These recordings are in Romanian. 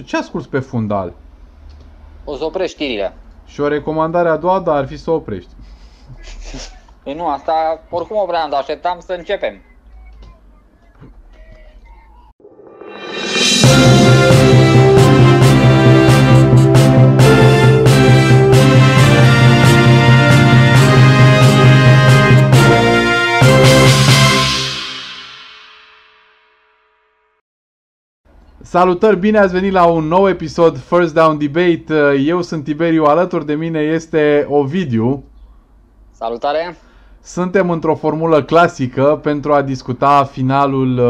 Tu ce asculti pe fundal? O să oprești știrile. Și o recomandare a doua, dar ar fi să oprești. Păi nu, asta oricum opream, dar așteptam să începem. Salutări, bine ați venit la un nou episod First Down Debate. Eu sunt Tiberiu, alături de mine este Ovidiu. Salutare! Suntem într-o formulă clasică pentru a discuta finalul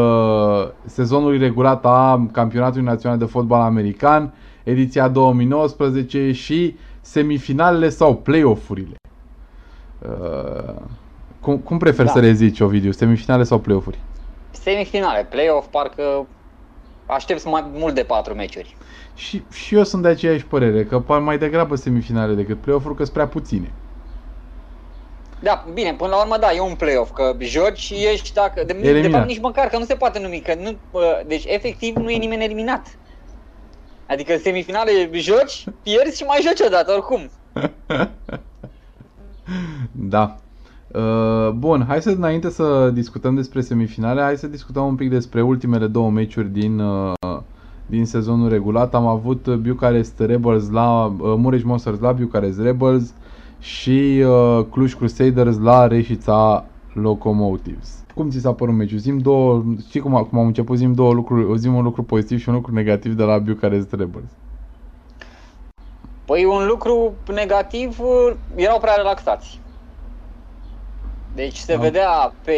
sezonului regulat a Campionatului Național de Fotbal American, ediția 2019 și semifinalele sau play-off-urile. Cum preferi să le zici, Ovidiu? Semifinale sau play-off-uri? Semifinale, play-off, parcă... Aștept mai mult de 4 meciuri. Și eu sunt de aceeași părere, că par mai degrabă semifinale decât play-off-uri, că sunt prea puține. Da, bine, până la urmă da, e un play-off, că joci și ești dacă... De fapt nici măcar, că nu se poate numi, că nu, deci efectiv nu e nimeni eliminat. Adică semifinale joci, pierzi și mai joci odată, oricum. Da. Bun, hai să înainte să discutăm despre semifinale, hai să discutăm un pic despre ultimele două meciuri din sezonul regulat. Am avut Bucharest Rebels la Mureș Monsters la Bucharest Rebels și Cluj Crusaders la Reșița Locomotives. Cum ți s-a părut meciul? Știi cum am început, zi un lucru pozitiv și un lucru negativ de la Bucharest Rebels. Păi un lucru negativ, erau prea relaxați. Deci se vedea pe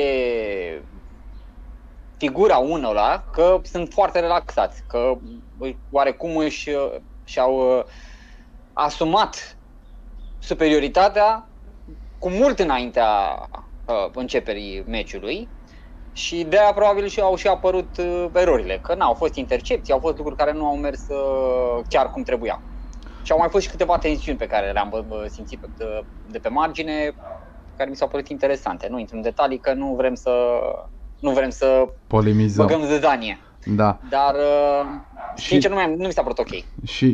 figura unora că sunt foarte relaxați, că oarecum și-au asumat superioritatea cu mult înaintea începerii meciului și de-aia probabil și-au și apărut erorile, că n-au fost intercepții, au fost lucruri care nu au mers chiar cum trebuia. Și au mai fost și câteva tensiuni pe care le-am simțit de pe margine, care mi s-au părut interesante. Nu intru în detalii, că nu vrem să polemizăm. Băgăm zădanie. Da. Dar sincer nu mi s-a părut ok.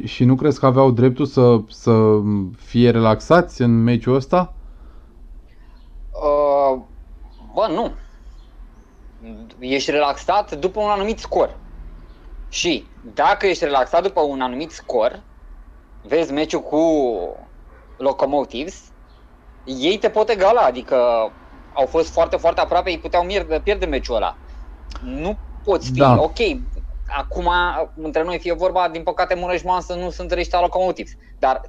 Și nu crezi că aveau dreptul să fie relaxați în meciul ăsta? Bă, nu. Ești relaxat după un anumit scor. Și dacă ești relaxat după un anumit scor, vezi meciul cu Locomotives, ei te pot egala, adică au fost foarte, foarte aproape, ei puteau pierde meciul ăla. Nu poți fi, da. Ok, acum între noi fie vorba, din păcate Mureș Monsters nu sunt Reșița Locomotives, dar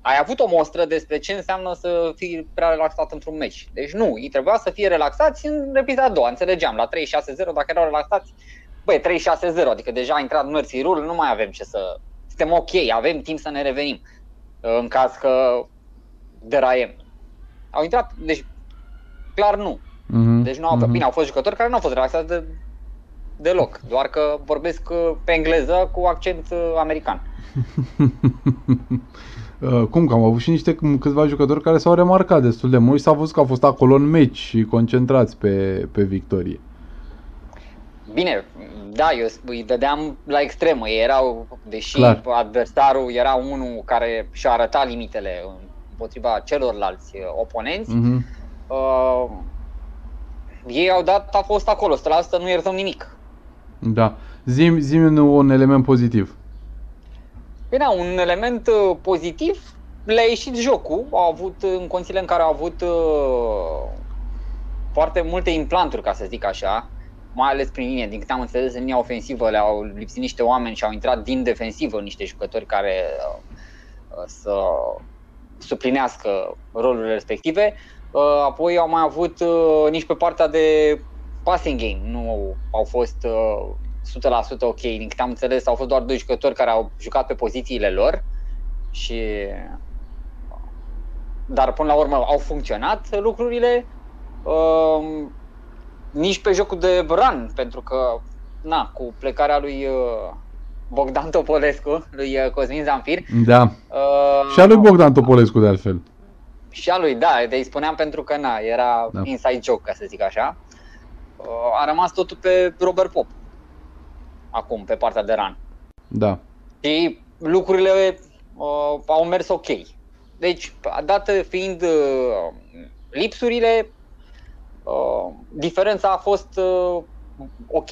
ai avut o mostră despre ce înseamnă să fii prea relaxat într-un meci. Deci nu, ei trebuia să fie relaxați în repriza a doua, înțelegeam, la 3-6-0 dacă erau relaxați, băi, 3-6-0, adică deja a intrat mercy rule, nu mai avem ce să... Suntem ok, avem timp să ne revenim, în caz că deraiem. Au intrat, deci clar nu. Deci nu au, bine, au fost jucători care nu au fost relaxați deloc, doar că vorbesc pe engleză cu accent american. Cum că am avut și câțiva jucători care s-au remarcat destul de mult și s-a văzut că au fost acolo în meci și concentrați pe victorie. Bine, da, eu îi dădeam la extremă, ei erau, deși clar, adversarul era unul care și-a arătat limitele împotriva celorlalți oponenți, ei au dat, a fost acolo, asta nu iertăm nimic. Da. Zi-mi un element pozitiv. Bine, un element pozitiv, le-a ieșit jocul, au avut, în condițiile în care au avut foarte multe implanturi, ca să zic așa, mai ales prin linie, din câte am înțeles, în linia ofensivă le-au lipsit niște oameni și au intrat din defensivă niște jucători care să suplinească rolurile respective. Apoi au mai avut nici pe partea de passing game, nu au fost 100% ok, din câte am înțeles, au fost doar 2 jucători care au jucat pe pozițiile lor și... Dar până la urmă au funcționat lucrurile, nici pe jocul de run, pentru că na, cu plecarea lui Bogdan Topolescu, lui Cosmin Zamfir. Da. Și a lui Bogdan Topolescu, de altfel. Și a lui, da, de-i spuneam pentru că na, era inside joke, ca să zic așa. A rămas totul pe Robert Pop acum, pe partea de run. Da. Și lucrurile au mers ok. Deci, dată fiind lipsurile, diferența a fost ok.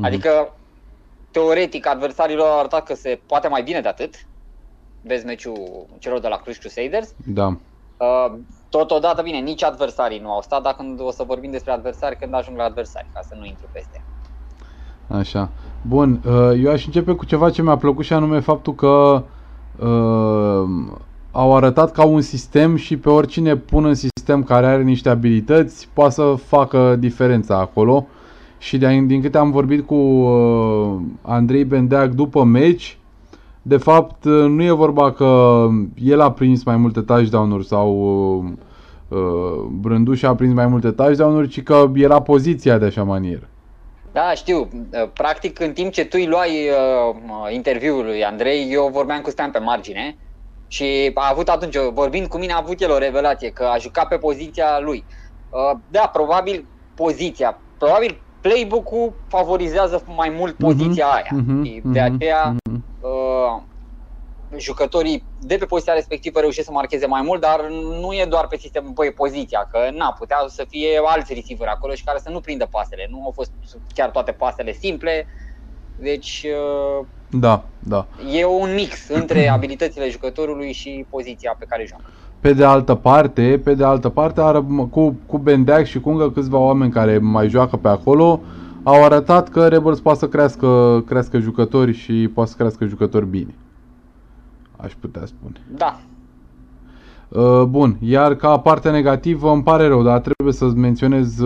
Adică, teoretic, adversarilor au arătat că se poate mai bine de atât. Vezi meciul celor de la Cluj Crusaders. Da. Totodată, bine, nici adversarii nu au stat, dar când o să vorbim despre adversari, când ajung la adversari, ca să nu intru peste. Așa. Bun, eu aș începe cu ceva ce mi-a plăcut și anume faptul că au arătat ca un sistem și pe oricine pun în sistem care are niște abilități poate să facă diferența acolo. Și din câte am vorbit cu Andrei Bendeac după meci, de fapt nu e vorba că el a prins mai multe touchdown-uri sau Brânduș a prins mai multe touchdown-uri, ci că era poziția de așa manieră. Da, știu. Practic, în timp ce tu îi luai interviul lui Andrei, eu vorbeam cu Stan pe margine și a avut atunci, vorbind cu mine, a avut el o revelație, că a jucat pe poziția lui. Da, probabil poziția, probabil playbook-ul favorizează mai mult poziția aia. De aceea, jucătorii de pe poziția respectivă reușesc să marcheze mai mult, dar nu e doar pe sistem, băi, poziția, că na, putea să fie alți receiveri acolo și care să nu prindă pasele. Nu au fost chiar toate pasele simple, deci da, da. E un mix între abilitățile jucătorului și poziția pe care joacă. Pe de altă parte, cu Bendeac și cu încă câțiva oameni care mai joacă pe acolo, au arătat că Rebels poate să crească jucători și poate să crească jucători bine, aș putea spune. Da. Bun, iar ca parte negativă, îmi pare rău, dar trebuie să menționez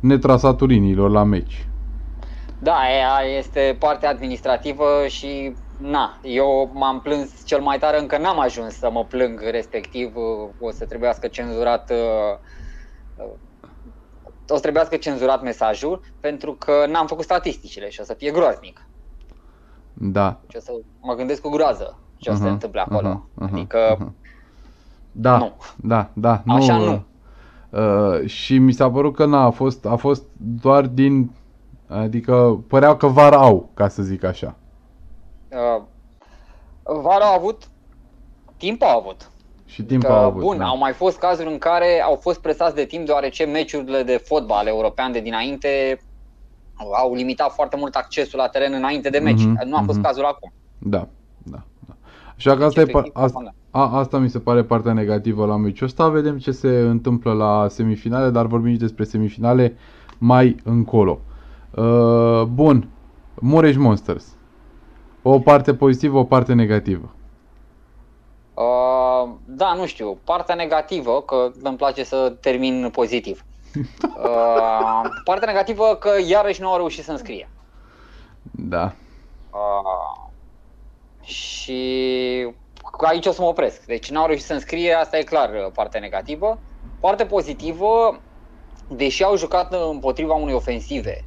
netrasatul liniilor la meci. Da, aia este partea administrativă și na, eu m-am plâns cel mai tare, încă n-am ajuns să mă plâng, respectiv o să trebuiască cenzurat mesajul, pentru că n-am făcut statisticile și o să fie groaznic. Da. Și o să mă gândesc cu groază ce o să se întâmple acolo. Adică da, nu. Da, nu. Așa nu. Și mi s-a părut că a fost doar din, adică păreau că VAR au, ca să zic așa. VAR au avut, timp au avut. Și timp a avut. Bun, da. Au mai fost cazuri în care au fost presați de timp, deoarece meciurile de fotbal european de dinainte au limitat foarte mult accesul la teren înainte de meci. Nu a fost cazul acum. Da. Așa că asta mi se pare partea negativă la meciul ăsta. Vedem ce se întâmplă la semifinale, dar vorbim și despre semifinale mai încolo. Bun, Mureș Monsters. O parte pozitivă, o parte negativă. Da, nu știu. Partea negativă, că îmi place să termin pozitiv. Partea negativă că iarăși nu au reușit să înscrie. Da. Și aici o să mă opresc. Deci nu au reușit să înscrie, asta e clar partea negativă. Partea pozitivă, deși au jucat împotriva unei ofensive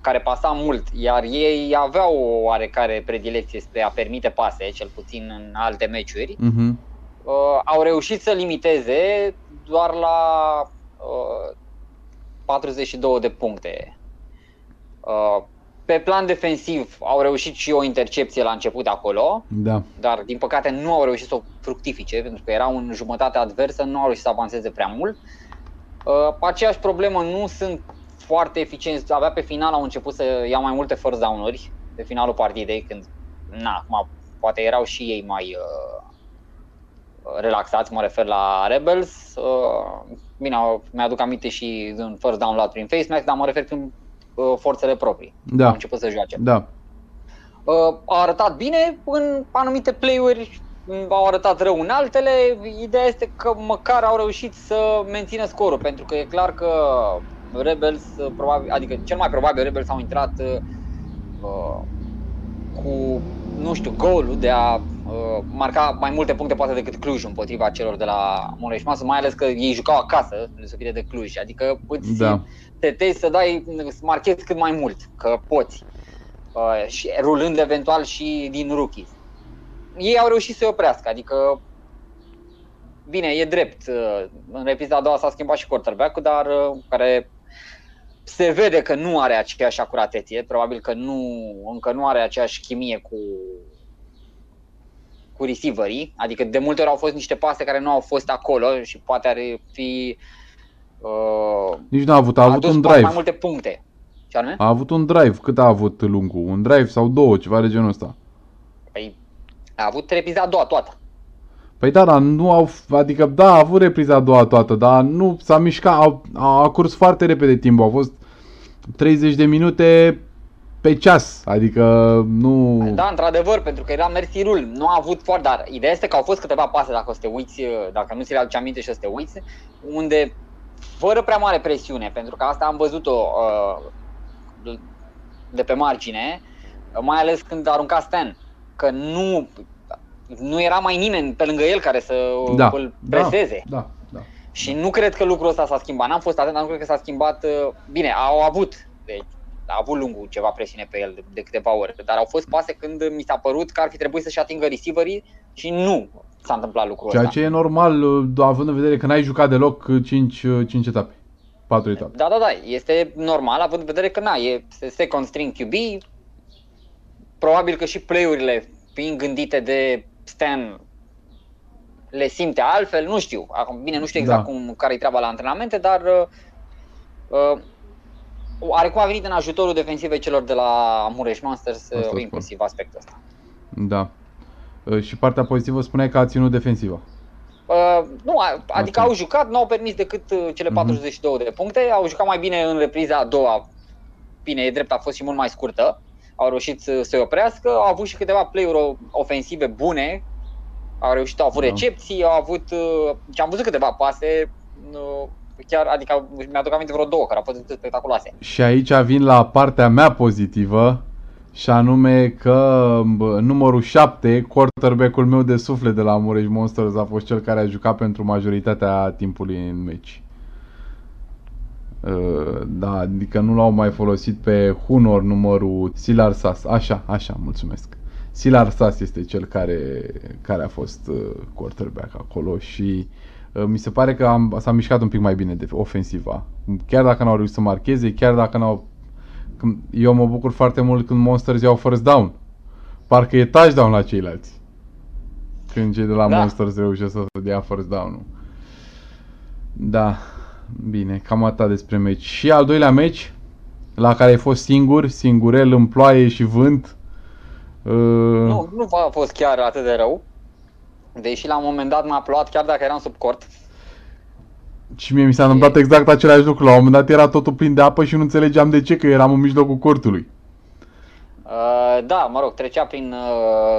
care pasa mult, iar ei aveau o oarecare predilecție spre a permite pase, cel puțin în alte meciuri, au reușit să limiteze doar la 42 de puncte. Pe plan defensiv au reușit și o intercepție la început acolo, da. Dar din păcate nu au reușit să o fructifice, pentru că erau în jumătate adversă, nu au reușit să avanseze prea mult. Aceeași problemă, nu sunt foarte eficienți, avea pe final au început să ia mai multe first down-uri pe finalul partidei, când poate erau și ei mai relaxați, mă refer la Rebels. Bine, mi-aduc aminte și un first down luat prin face-mask, dar mă refer prin forțele proprii. Da. Au început să joace. Da. Au arătat bine în anumite play-uri, au arătat rău în altele. Ideea este că măcar au reușit să mențină scorul, pentru că e clar că Rebels, probabil, adică cel mai probabil Rebels au intrat cu, nu știu, goalul de a marca mai multe puncte poate decât Cluj împotriva celor de la Mureș Monsters, mai ales că ei jucau acasă, să fie de Cluj, adică îți setezi să dai, să marchezi cât mai mult, că poți, și rulând eventual și din rookies. Ei au reușit să-i oprească, adică bine, e drept, în repriza a doua s-a schimbat și quarterback-ul, dar care se vede că nu are aceeași acurateție, probabil că încă nu are aceeași chimie cu receiverii, adică de multe ori au fost niște pase care nu au fost acolo și poate ar fi nici n-a avut, a avut un drive. Mai multe puncte. Ce anume? A avut un drive, cât a avut lungul? Un drive sau două, ceva de genul ăsta? Păi a avut repriza a doua toată. Păi da, dar nu au, adică da, a avut repriza a doua toată, dar nu s-a mișcat, a curs foarte repede timpul, au fost 30 de minute pe ceas, adică nu... Da, într-adevăr, pentru că era mersirul, nu a avut foarte, dar ideea este că au fost câteva pase, dacă o să te uiți, dacă nu ți le aduce aminte și o să te uiți, unde fără prea mare presiune, pentru că asta am văzut-o de pe margine, mai ales când arunca Stan, că nu era mai nimeni pe lângă el care să îl preseze. Da. Și nu cred că lucrul ăsta s-a schimbat. N-am fost atent, dar nu cred că s-a schimbat. Bine, a avut lungul ceva presiune pe el de câteva ori, dar au fost pase când mi s-a părut că ar fi trebuit să-și atingă receiverii și nu s-a întâmplat lucrul ăsta. Ceea ce e normal, având în vedere că n-ai jucat deloc 5 etape, 4 etape. Da, este normal, având în vedere că e second string QB. Probabil că și play-urile fiind gândite de Stan le simte altfel, nu știu. Acum, bine, nu știu exact care-i treaba la antrenamente, dar oarecum a venit în ajutorul defensivei celor de la Mureș Monsters, inclusiv aspectul ăsta. Da. Și partea pozitivă spunea că a ținut defensiva. Nu, adică au jucat, n-au permis decât cele 42 de puncte, au jucat mai bine în repriza a doua. Bine, e drept, a fost și mult mai scurtă. Au reușit să-i oprească, au avut și câteva play-uri ofensive bune, au avut recepții, și am văzut câteva pase, chiar, adică mi-aduc aminte vreo două care au fost spectaculoase. Și aici vin la partea mea pozitivă, și anume că numărul 7, quarterback-ul meu de suflet de la Mureș Monsters, a fost cel care a jucat pentru majoritatea timpului în meci. Da, adică nu l-au mai folosit pe Hunor, numărul Silard Sas. Așa, mulțumesc. Silard Sas este cel care a fost quarterback acolo și mi se pare că s-a mișcat un pic mai bine de ofensiva. Chiar dacă n-au reușit să marcheze, chiar dacă n-au... Eu mă bucur foarte mult când Monsters iau first down. Parcă e touchdown la ceilalți. Când cei de la Monsters reușesc să dea first down-ul. Da. Bine, cam atât despre meci. Și al doilea meci, la care ai fost singurel, în ploaie și vânt. Nu a fost chiar atât de rău. Deși la un moment dat m-a plouat chiar dacă eram sub cort. Și mie mi s-a întâmplat exact același lucru. La un moment dat era totul plin de apă și nu înțelegeam de ce, că eram în mijlocul cortului. Da, mă rog, trecea prin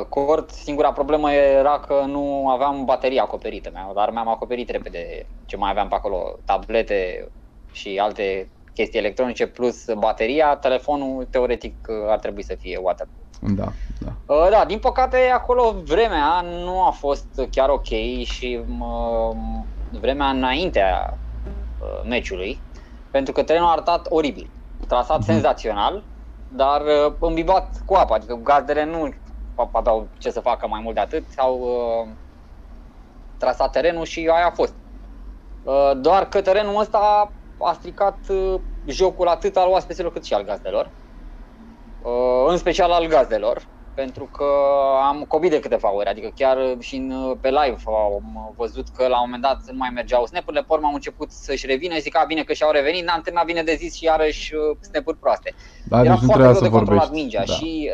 cort. Singura problemă era că nu aveam bateria acoperită, dar mi-am acoperit repede ce mai aveam pe acolo, tablete și alte chestii electronice plus bateria, telefonul teoretic ar trebui să fie waterproof. Da. Da, din păcate acolo vremea nu a fost chiar ok și vremea înaintea meciului, pentru că terenul a arătat oribil, trasat senzațional, dar îmbibat cu apă, adică gazdele nu aveau ce să facă mai mult de atât, au trasat terenul și aia a fost. Doar că terenul ăsta a stricat jocul atât al oaspeților cât și al gazdelor, în special al gazdelor, pentru că am copit de câteva ori, adică chiar și pe live am văzut că la un moment dat nu mai mergeau snap-urile, pe urmă am început să-și revină și zic, bine că și-au revenit, n-am terminat bine de zis și iarăși snap-uri proaste. Da, era foarte greu de controlat mingea și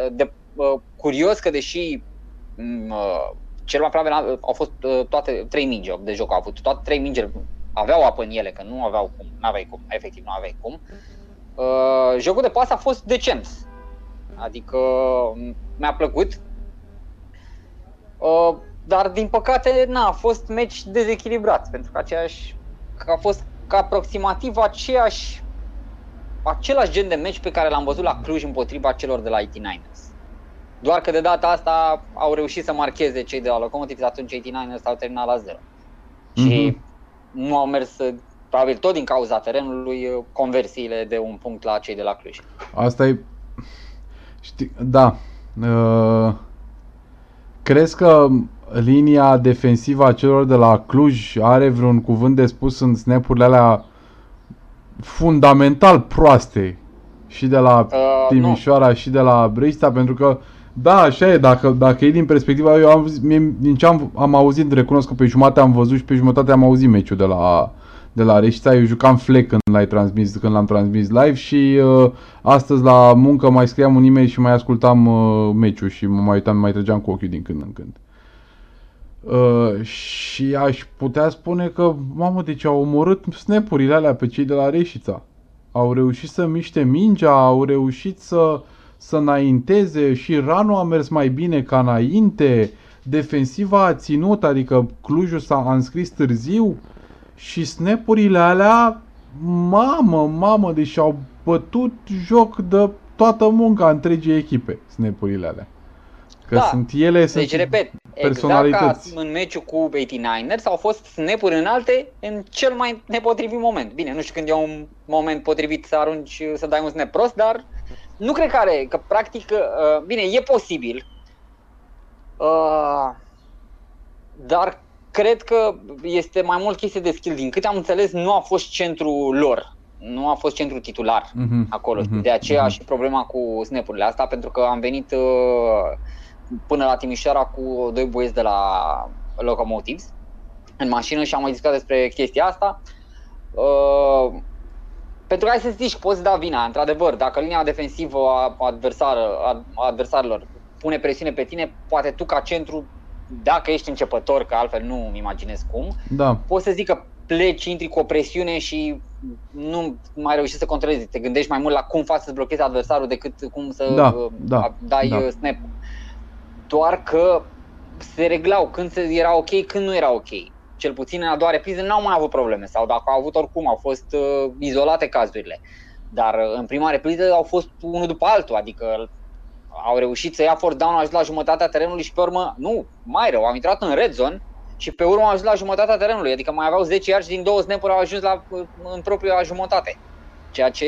curios că deși cel mai probabil au fost toate trei mingi de joc, au avut toate trei mingi, aveau apă în ele, că nu aveau cum, efectiv nu aveai cum, jocul de pas a fost decent. Adică mi-a plăcut, dar din păcate a fost meci dezechilibrat, pentru că a fost ca aproximativ același gen de meci pe care l-am văzut la Cluj împotriva celor de la 89ers. Doar că de data asta au reușit să marcheze cei de la Locomotives, atunci 89ers au terminat la 0. Și nu au mers... Probabil tot din cauza terenului, conversiile de un punct la cei de la Cluj. Asta e... Da. Crezi că linia defensivă a celor de la Cluj are vreun cuvânt de spus în snap-urile alea fundamental proaste și de la Timișoara și de la Reșița, pentru că da, așa e, dacă e din perspectiva, eu am, din ce am auzit, recunosc că pe jumate am văzut și pe jumătate am auzit meciul de la Reșița. Eu jucam flag când l-am transmis live și astăzi la muncă mai scriam un e-mail și mai ascultam meciul și mă mai uitam, mai trăgeam cu ochiul din când în când. Și aș putea spune că, mamă, deci au omorât snapurile alea pe cei de la Reșița. Au reușit să miște mingea, au reușit să înainteze și ranul a mers mai bine ca înainte, defensiva a ținut, adică Clujul s-a înscris târziu și snapurile alea, mamă, deci au bătut joc de toată munca întregii echipe, snapurile alea. Că da, sunt ele, deci sunt, repet, personalități. Exact ca în meciul cu 89ers au fost snap-uri înalte în cel mai nepotrivit moment. Bine, nu știu când e un moment potrivit să arunci, să dai un snap prost, dar nu cred că practic, bine, e posibil, dar cred că este mai mult chestie de skill. Din câte am înțeles, nu a fost centrul lor. Nu a fost centru titular acolo. De aceea și problema cu snap-urile astea, pentru că am venit până la Timișoara cu doi băieți de la Locomotives în mașină și am mai discutat despre chestia asta. Pentru că ai să zici că poți da vina, într-adevăr, dacă linia defensivă a adversarilor pune presiune pe tine, poate tu ca centru, dacă ești începător, că altfel nu-mi imaginez cum, da, poți să zici că pleci, intri cu o presiune și nu mai reușești să controlezi. Te gândești mai mult la cum faci să-ți blochezi adversarul decât cum să dai snap. Doar că se reglau când era ok, când nu era ok. Cel puțin în a doua repriză n-au mai avut probleme, sau dacă au avut, oricum au fost izolate cazurile. Dar în prima repriză au fost unul după altul, adică au reușit să ia first down, au ajuns la jumătatea terenului și pe urmă, nu, mai rău, au intrat în red zone și pe urmă au ajuns la jumătatea terenului, adică mai aveau 10 yards din 2 snap-uri, au ajuns în propria jumătate, ceea ce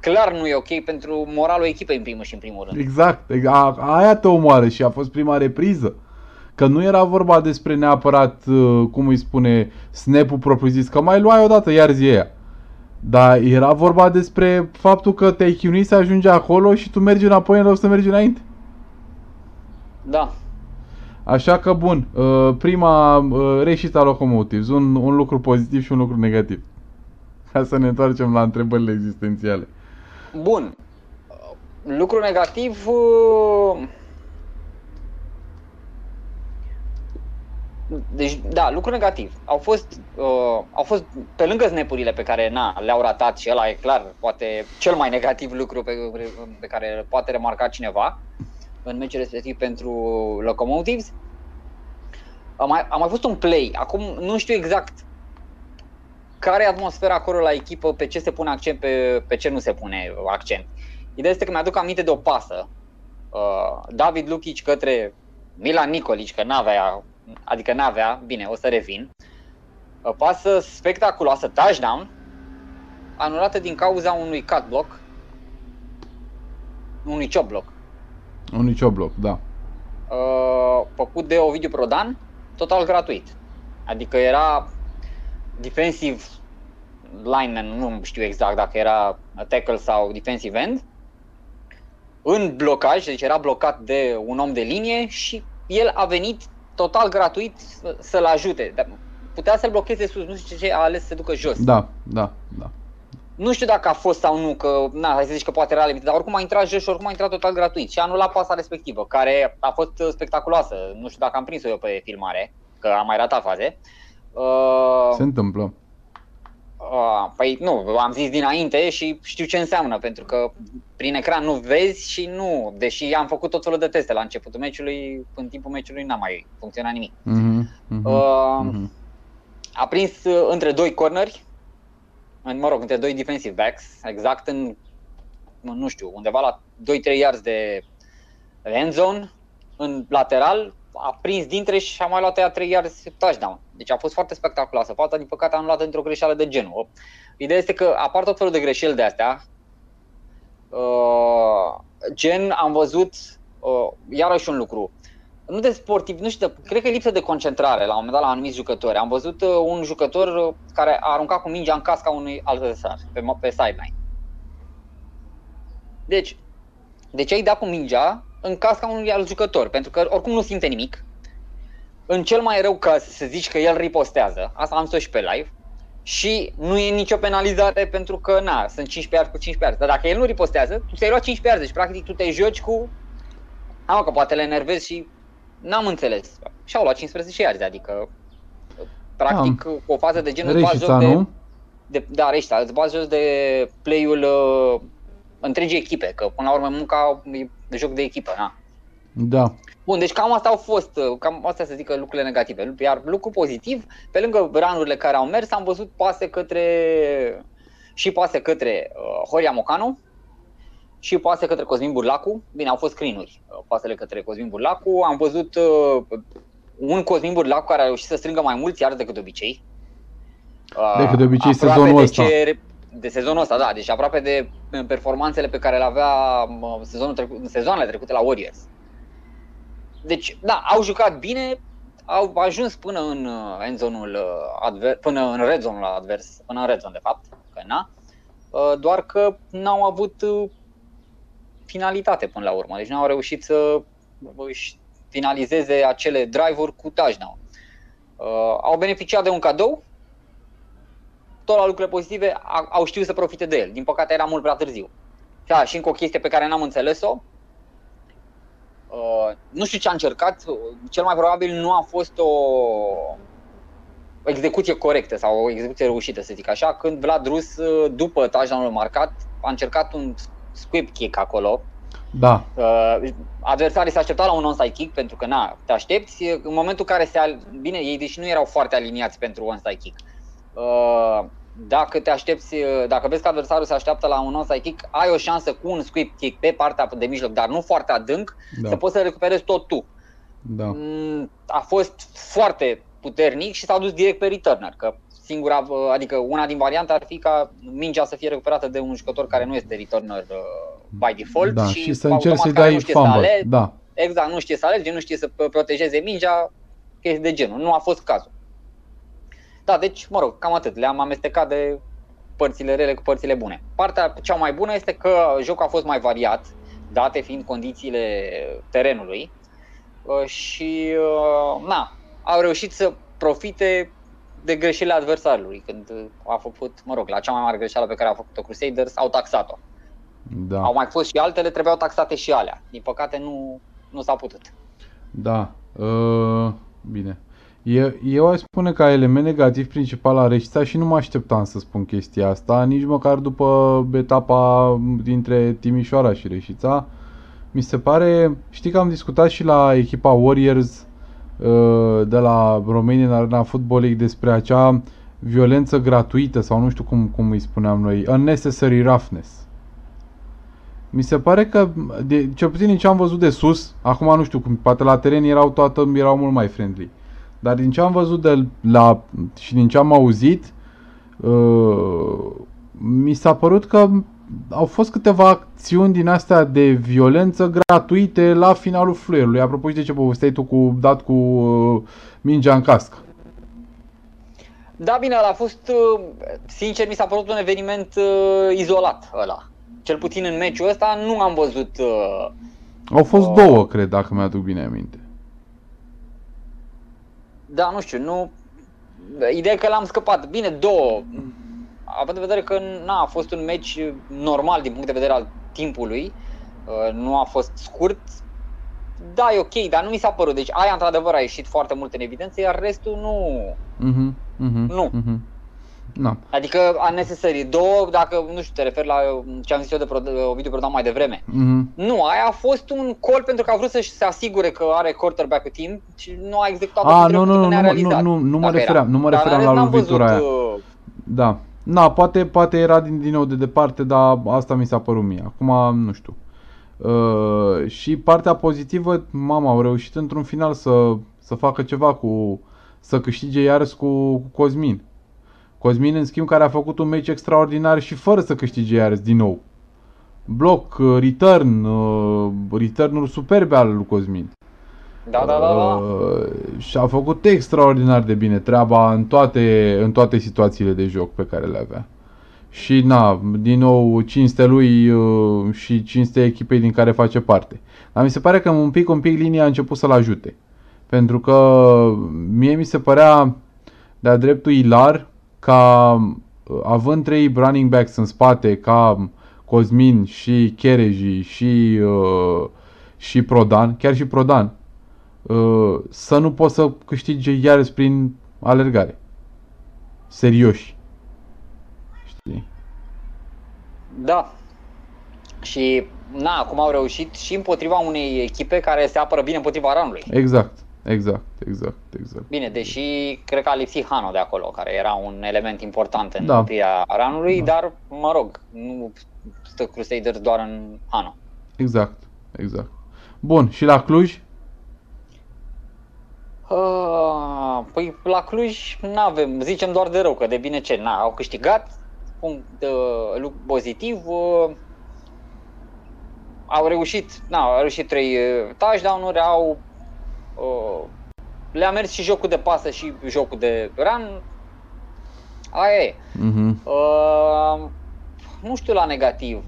clar nu e ok pentru moralul echipei în primul și în primul rând. Exact, aia te omoară și a fost prima repriză. Că nu era vorba despre neapărat, cum îi spune, snap-ul propriu-zis, că mai luai odată, iar zi aia. Dar era vorba despre faptul că te-ai chinuit să ajungi acolo și tu mergi înapoi în loc să mergi înainte. Da. Așa că, bun, prima Reșița Locomotives, un lucru pozitiv și un lucru negativ. Ca să ne întoarcem la întrebările existențiale. Bun. Lucru negativ... Deci, da, lucru negativ. Au fost pe lângă snapurile pe care le-au ratat și ăla e clar, poate cel mai negativ lucru pe care poate remarca cineva în meciul respectiv pentru Locomotives. A mai fost un play. Acum nu știu exact care e atmosfera acolo la echipă, pe ce se pune accent, pe ce nu se pune accent. Ideea este că mi-aduc aminte de o pasă. David Luchici către Milan Nicolici, că n-avea, bine, o să revin. O pasă spectaculoasă, touchdown, anulată din cauza unui cut block, unui chop block. Unui chop block, da. Făcut de Ovidiu Prodan, total gratuit. Adică era defensive lineman, nu știu exact dacă era tackle sau defensive end, în blocaj, deci era blocat de un om de linie și el a venit total gratuit să-l ajute. Dar putea să-l blocheze sus, nu știu ce a ales să se ducă jos. Da. Nu știu dacă a fost sau nu, că hai să zici că poate era limitat, dar oricum a intrat jos și oricum a intrat total gratuit și a anulat pasa respectivă, care a fost spectaculoasă. Nu știu dacă am prins-o eu pe filmare, că am mai ratat faze. Se întâmplă. Păi nu, am zis dinainte și știu ce înseamnă, pentru că prin ecran nu vezi și nu, deși am făcut tot felul de teste la începutul meciului, în timpul meciului n-a mai funcționat nimic. A prins între doi corneri, între doi defensive backs, exact nu știu, undeva la 2-3 yards de end zone, în lateral, a prins dintre și a mai luat ea 3 yards touchdown. Deci a fost foarte spectaculoasă. Fața, din păcate, am luat într-o greșeală de genul. Ideea este că apar tot felul de greșeli de astea. Gen, am văzut iarăși un lucru. nu de sportiv, nu știu, cred că e lipsă de concentrare la un moment dat la anumiți jucători. Am văzut un jucător care a aruncat cu mingea în casca unui alt adversar pe sideline. Deci, de ce ai dat cu mingea în casca unui alt jucător? Pentru că oricum nu simte nimic. În cel mai rău caz să zici că el ripostează, asta am spus și pe live, și nu e nicio penalizare pentru că na, sunt 15 yards cu 15 yards. Dar dacă el nu ripostează, tu ți-ai luat 15 yards, deci practic tu te joci cu... Am că poate le enervezi și n-am înțeles. Și-au luat 15 yards, adică practic cu o fază de genul Reșița, da, Reșița, îți bați jos de play-ul întregii echipe, că până la urmă munca e joc de echipă, na. Da. Bun, deci cam asta au fost, cam astea să zic că lucrurile negative. Iar lucru pozitiv, pe lângă ranurile care au mers, am văzut pase către Horiam Mocanu și pase către Cosmin Burlacu. Bine, au fost screen-uri pasele către Cosmin Burlacu. Am văzut un Cosmin Burlacu care a reușit să strângă mai mulți iar decât de obicei. Decât de obicei sezonul ăsta. De sezonul ăsta, da, deci aproape de performanțele pe care le avea sezoanele trecute la Warriors. Deci, da, au jucat bine, au ajuns până în red zone-ul advers, până în red zone de fapt, că na. Doar că n-au avut finalitate până la urmă, deci n-au reușit să își finalizeze acele drive-uri cu touchdown. Au beneficiat de un cadou, tot la lucrurile pozitive au știut să profite de el, din păcate era mult prea târziu. Da, și încă o chestie pe care n-am înțeles-o, nu știu ce a încercat, cel mai probabil nu a fost o execuție corectă sau o execuție reușită, să zic așa, când Vlad Rus, după touchdown-ul marcat, a încercat un squib kick acolo. Da. Adversarii s-a așteptat la un onside kick pentru că na, te aștepți, în momentul în care bine, ei deși nu erau foarte aliniați pentru onside kick. Dacă te aștepți, dacă vezi că adversarul se așteaptă la un onside kick, ai o șansă cu un squib kick pe partea de mijloc, dar nu foarte adânc, da, să poți să recuperezi tot tu. Da. A fost foarte puternic și s-a dus direct pe returner, că singura, adică una din variante ar fi ca mingea să fie recuperată de un jucător care nu este returner by default, da, și să încerci să-i dai fumble. Da. Exact, nu știe să alerge, nu știe să protejeze mingea, chestii de genul. Nu a fost cazul. Da, deci, mă rog, cam atât. Le-am amestecat de părțile rele cu părțile bune. Partea cea mai bună este că jocul a fost mai variat, date fiind condițiile terenului și, na, au reușit să profite de greșelile adversarului. Când a făcut, mă rog, la cea mai mare greșeală pe care a făcut-o Crusaders, au taxat-o. Da. Au mai fost și altele, trebuiau taxate și alea. Din păcate nu s-a putut. Da, bine. Eu aș spune ca element negativ principal la Reșița și nu mă așteptam să spun chestia asta, nici măcar după etapa dintre Timișoara și Reșița. Mi se pare, știi că am discutat și la echipa Warriors de la România în Arena Football League despre acea violență gratuită sau nu știu cum îi spuneam noi, unnecessary roughness. Mi se pare că, cel puțin din ce am văzut de sus, acum nu știu cum, poate la teren erau mult mai friendly. Dar din ce am văzut și din ce am auzit, mi s-a părut că au fost câteva acțiuni din astea de violență gratuite la finalul fluierului. Apropo, și de ce povesteai tu dat cu mingea în cască? Da, bine, ăla a fost, sincer, mi s-a părut un eveniment izolat ăla. Cel puțin în meciul ăsta nu am văzut... Au fost două, cred, dacă mi-aduc bine aminte. Da, nu știu, ideea e că l-am scăpat. Bine, două, având în vedere că a fost un meci normal din punct de vedere al timpului, nu a fost scurt, da, e ok, dar nu mi s-a părut. Deci aia într-adevăr a ieșit foarte mult în evidență, iar restul nu. No. Adică unnecessary, două, dacă, nu știu, te referi la ce am zis eu de Ovidiu Prodan mai devreme. Nu, aia a fost un call pentru că a vrut să se asigure că are quarterback-ul timp și nu a executat Nu mă refeream la lovitura aia. Da, na, poate era din nou de departe, dar asta mi s-a părut mie. Acum, nu știu. Și partea pozitivă, au reușit într-un final să facă ceva să câștige iarăși cu Cosmin. Cosmin, în schimb, care a făcut un meci extraordinar și fără să câștige iarăși din nou. Bloc, return-uri superbe al lui Cosmin. Da, da, da, da. Și a făcut extraordinar de bine treaba în toate situațiile de joc pe care le avea. Și na, din nou, cinste lui și cinste echipei din care face parte. Dar mi se pare că un pic linia a început să-l ajute. Pentru că mie mi se părea de-a dreptul ilar ca, având trei running backs în spate, ca Cosmin și Chereji și Prodan, chiar și Prodan, să nu poți să câștige iarăși prin alergare. Serioși. Știi? Da. Și na, acum au reușit și împotriva unei echipe care se apără bine împotriva ranului. Exact. Exact. Bine, deși cred că a lipsit Hano de acolo, care era un element important în oprirea ranului, dar, mă rog, nu stă Crusaders doar în Hano. Exact. Bun, și la Cluj? Păi la Cluj n-avem, zicem doar de rău, că de bine ce, au câștigat, lucru pozitiv, au reușit, au reușit 3 touchdown-uri, le-a mers și jocul de pasă și jocul de run. Aia e. Nu știu la negativ.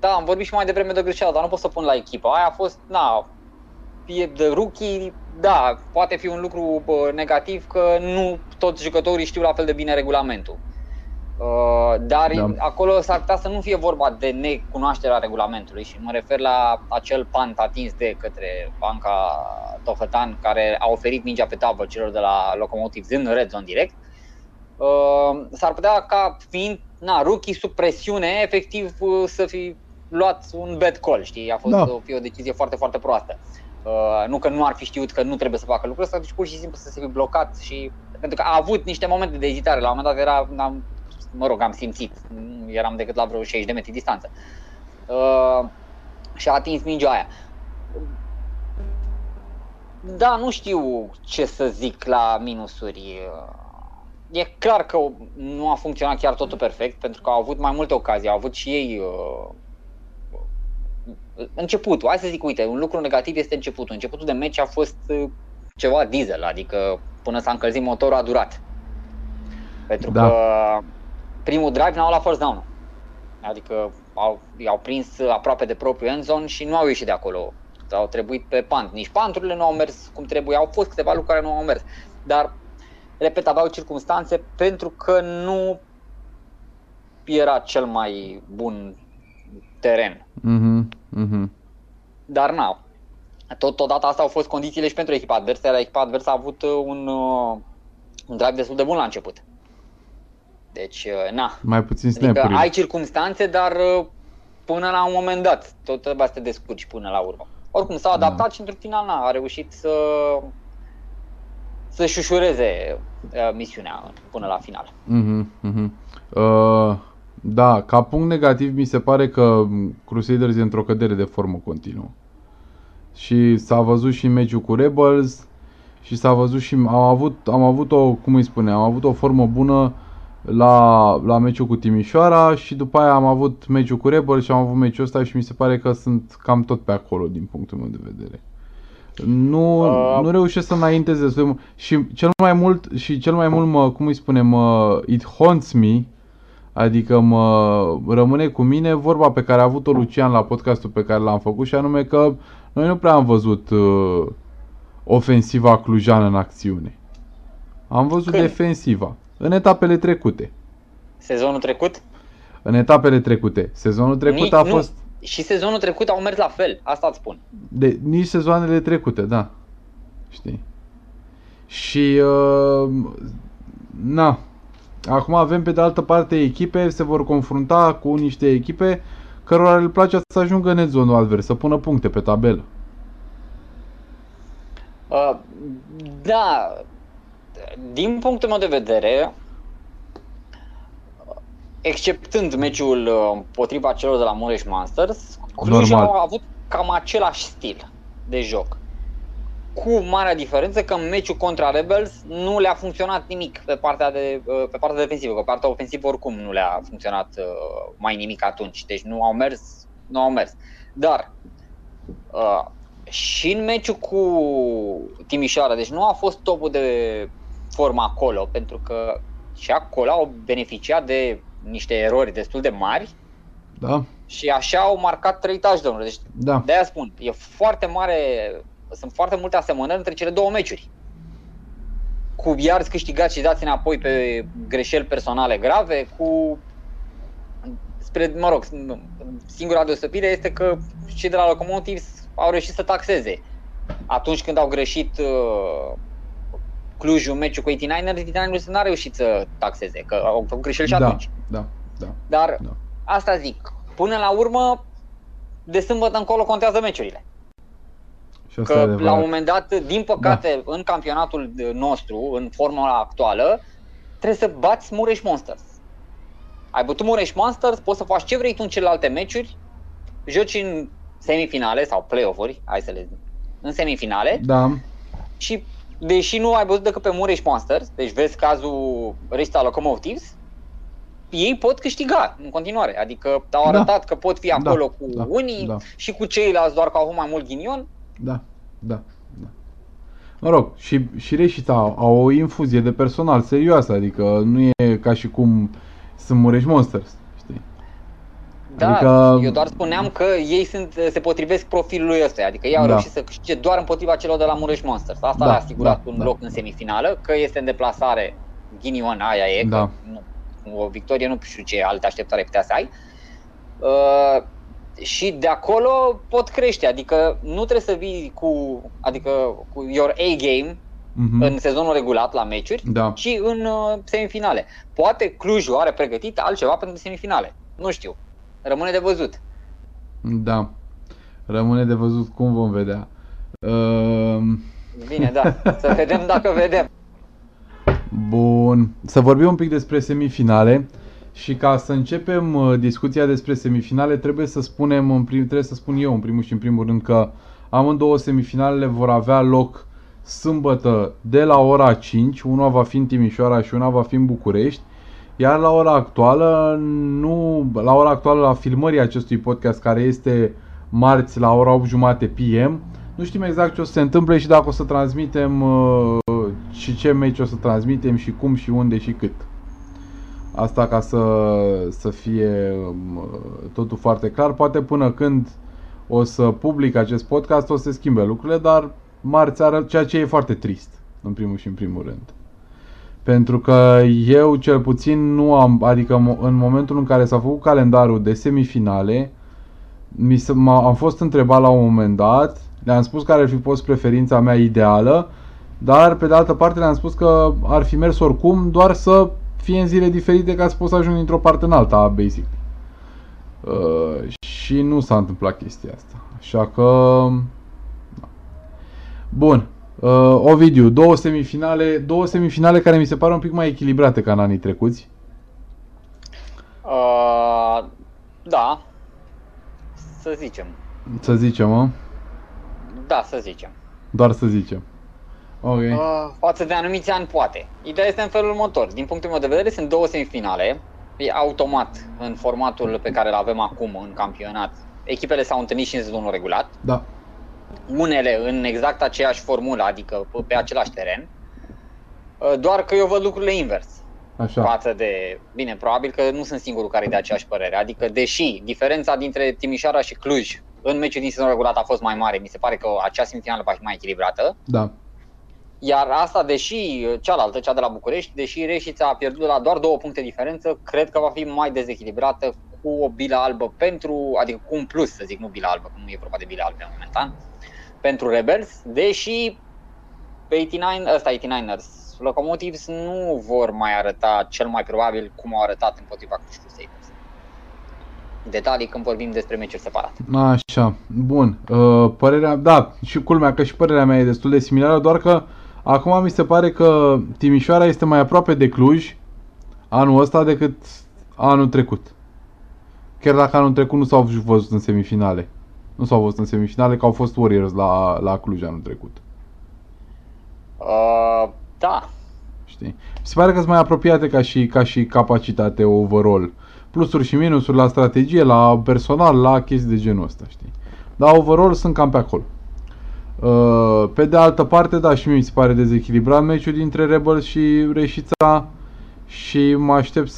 Da, am vorbit și mai devreme de greșeală, dar nu pot să pun la echipă. Aia a fost, e de rookie. Da, poate fi un lucru negativ că nu toți jucătorii știu la fel de bine regulamentul. Dar acolo s-ar putea să nu fie vorba de necunoașterea regulamentului și mă refer la acel pant atins de către Banca Tofătan, care a oferit mingea pe tavă celor de la Locomotives în red zone direct. S-ar putea ca fiind rookie sub presiune efectiv să fi luat un bad call, știi? A fost o decizie foarte, foarte proastă. Nu că nu ar fi știut că nu trebuie să facă lucrul ăsta, deci pur și simplu să se fi blocat și pentru că a avut niște momente de ezitare, la un moment dat era... Mă rog, am simțit, eram decât la vreo 60 de metri distanță și a atins mingea aia. Da, nu știu ce să zic la minusuri. E clar că nu a funcționat chiar totul perfect, pentru că au avut mai multe ocazii, au avut și ei începutul. Hai să zic, uite, un lucru negativ este începutul. Începutul de meci a fost ceva diesel, adică până s-a încălzit motorul a durat. Pentru că primul drive n-au luat first down, adică i-au prins aproape de propriul end zone și nu au ieșit de acolo, au trebuit pe punt, nici punturile nu au mers cum trebuie, au fost câteva lucruri care nu au mers, dar repet, aveau circumstanțe pentru că nu era cel mai bun teren, dar n-au. Totodată asta au fost condițiile și pentru echipa adversă, iar echipa adversă a avut un drive destul de bun la început. Deci, mai puțin adică ai circumstanțe, dar până la un moment dat tot trebuia să te descurci până la urmă. Oricum s-a adaptat și într-un final a reușit să-și ușureze misiunea până la final. Da, ca punct negativ mi se pare că Crusaders e într-o cădere de formă continuă. Și s-a văzut și meciul cu Rebels și s-a văzut și am avut o, cum îi spune, am avut o formă bună la meciul cu Timișoara și după aia am avut meciul cu Rebel și am avut meciul ăsta și mi se pare că sunt cam tot pe acolo din punctul meu de vedere. Nu reușesc să înaintez și cel mai mult mă, cum îi spune, it haunts me, adică mă rămâne cu mine vorba pe care a avut-o Lucian la podcastul pe care l-am făcut și anume că noi nu prea am văzut ofensiva clujană în acțiune. Am văzut defensiva. În etapele trecute. Sezonul trecut? În etapele trecute. Sezonul trecut a fost... Și sezonul trecut au mers la fel, asta îți spun. Nici sezoanele trecute, da. Știi? Și... Acum avem pe de altă parte echipe, se vor confrunta cu niște echipe cărora le place să ajungă în zonul advers, să pună puncte pe tabelă. Da... Din punctul meu de vedere, exceptând meciul împotriva celor de la Mureș Monsters, Clujul a avut cam același stil de joc. Cu marea diferență că în meciul contra Rebels nu le-a funcționat nimic pe partea defensivă, că pe partea ofensivă oricum nu le-a funcționat mai nimic atunci, deci nu au mers. Dar și în meciul cu Timișoara, deci nu a fost topul de formă acolo, pentru că și acolo au beneficiat de niște erori destul de mari. Da. Și așa au marcat 3 touchdown-uri. Deci da. De aia spun, e foarte mare, sunt foarte multe asemănări între cele două meciuri. Cu yards câștigați și dați înapoi pe greșeli personale grave, cu spre, mă rog, singura deosebire este că cei de la Locomotives au reușit să taxeze. Atunci când au greșit Clujul meciul cu 89ers, 89ers n-a reușit să taxeze, că au făcut greșeli și atunci. Da. Dar da. Asta zic, până la urmă, de sâmbătă încolo contează meciurile. Și asta că la un moment dat, din păcate, da. În campionatul nostru, în formula actuală, trebuie să bați Mureș Monsters. Ai bătut Mureș Monsters, poți să faci ce vrei tu în celelalte meciuri, joci în semifinale sau play-off-uri, hai să le zic, în semifinale. Da. Și deși nu ai văzut decât pe Mureș Monsters, deci vezi cazul Reșița Locomotives, ei pot câștiga în continuare, adică au arătat că pot fi acolo cu unii și cu ceilalți, doar că au avut mai mult ghinion. Da. Mă rog, și Reșița au o infuzie de personal serioasă, adică nu e ca și cum sunt Mureș Monsters, știi? Da, adică... eu doar spuneam că ei se potrivesc profilului ăsta, adică ei au reușit să câștige doar împotriva celor de la Mureș Monsters. Asta le-a asigurat un loc în semifinală, că este în deplasare, ghinion aia e, că nu. O victorie, nu știu ce altă așteptare putea să ai. Și de acolo pot crește, adică nu trebuie să vii cu your A-game în sezonul regulat la meciuri, ci în semifinale. Poate Clujul are pregătit altceva pentru semifinale, nu știu, rămâne de văzut. Da, rămâne de văzut, cum vom vedea. Bine, să vedem dacă vedem. Bun, să vorbim un pic despre semifinale și ca să începem discuția despre semifinale trebuie să spunem, trebuie să spun eu în primul și în primul rând că amândouă semifinalele vor avea loc sâmbătă de la ora 5, una va fi în Timișoara și una va fi în București, iar la ora actuală, la filmării acestui podcast care este marți la ora 8:30 PM, nu știm exact ce o să se întâmple și dacă o să transmitem și ce meci o să transmitem și cum și unde și cât. Asta ca să fie totul foarte clar. Poate până când o să public acest podcast o să se schimbe lucrurile, dar marți ară, ceea ce e foarte trist, în primul și în primul rând. Pentru că eu cel puțin nu am, adică în momentul în care s-a făcut calendarul de semifinale, am fost întrebat la un moment dat, le-am spus care ar fi fost preferința mea ideală, dar pe de altă parte le-am spus că ar fi mers oricum, doar să fie în zile diferite ca să poți să ajungi într-o parte în alta, basic. Și nu s-a întâmplat chestia asta. Așa că... Bun. Ovidiu, două semifinale care mi se par un pic mai echilibrate ca în anii trecuți. Da. Să zicem, mă? Da, să zicem. Doar să zicem. Okay. Față de anumiți ani poate. Ideea este în felul următor. Din punctul meu de vedere sunt două semifinale. E automat în formatul pe care îl avem acum în campionat. Echipele s-au întâlnit și în sezonul regulat. Da. Unele în exact aceeași formulă, adică pe același teren. Doar că eu văd lucrurile invers. Așa. Față de... Bine, probabil că nu sunt singurul care e de aceeași părere. Adică deși diferența dintre Timișoara și Cluj în meciul din sezonul regulat a fost mai mare, mi se pare că acea semifinală va fi mai echilibrată. Da. Iar asta, deși cealaltă, cea de la București, deși Reșița a pierdut la doar 2 puncte diferență, cred că va fi mai dezechilibrată, cu o bilă albă pentru, adică cu un plus, să zic, nu bilă albă, că nu e vorba de bilă albă momentan, pentru Rebels, deși pe 89ers, Locomotives nu vor mai arăta cel mai probabil cum au arătat împotriva Cluj Crusaders. Detalii când vorbim despre meciuri separate. Așa, bun. Părerea, da, și culmea că și părerea mea e destul de similară, doar că acum mi se pare că Timișoara este mai aproape de Cluj anul ăsta decât anul trecut. Chiar dacă anul trecut nu s-au văzut în semifinale. Nu s-au văzut în semifinale, că au fost Warriors la Cluj anul trecut. Da. Știi? Mi se pare că sunt mai apropiate ca și capacitate overall. Plusuri și minusuri la strategie, la personal, la chestii de genul ăsta, știi? Dar overall sunt cam pe acolo. Pe de altă parte, da, și mie mi se pare dezechilibrat meciul dintre Rebels și Reșița și mă aștept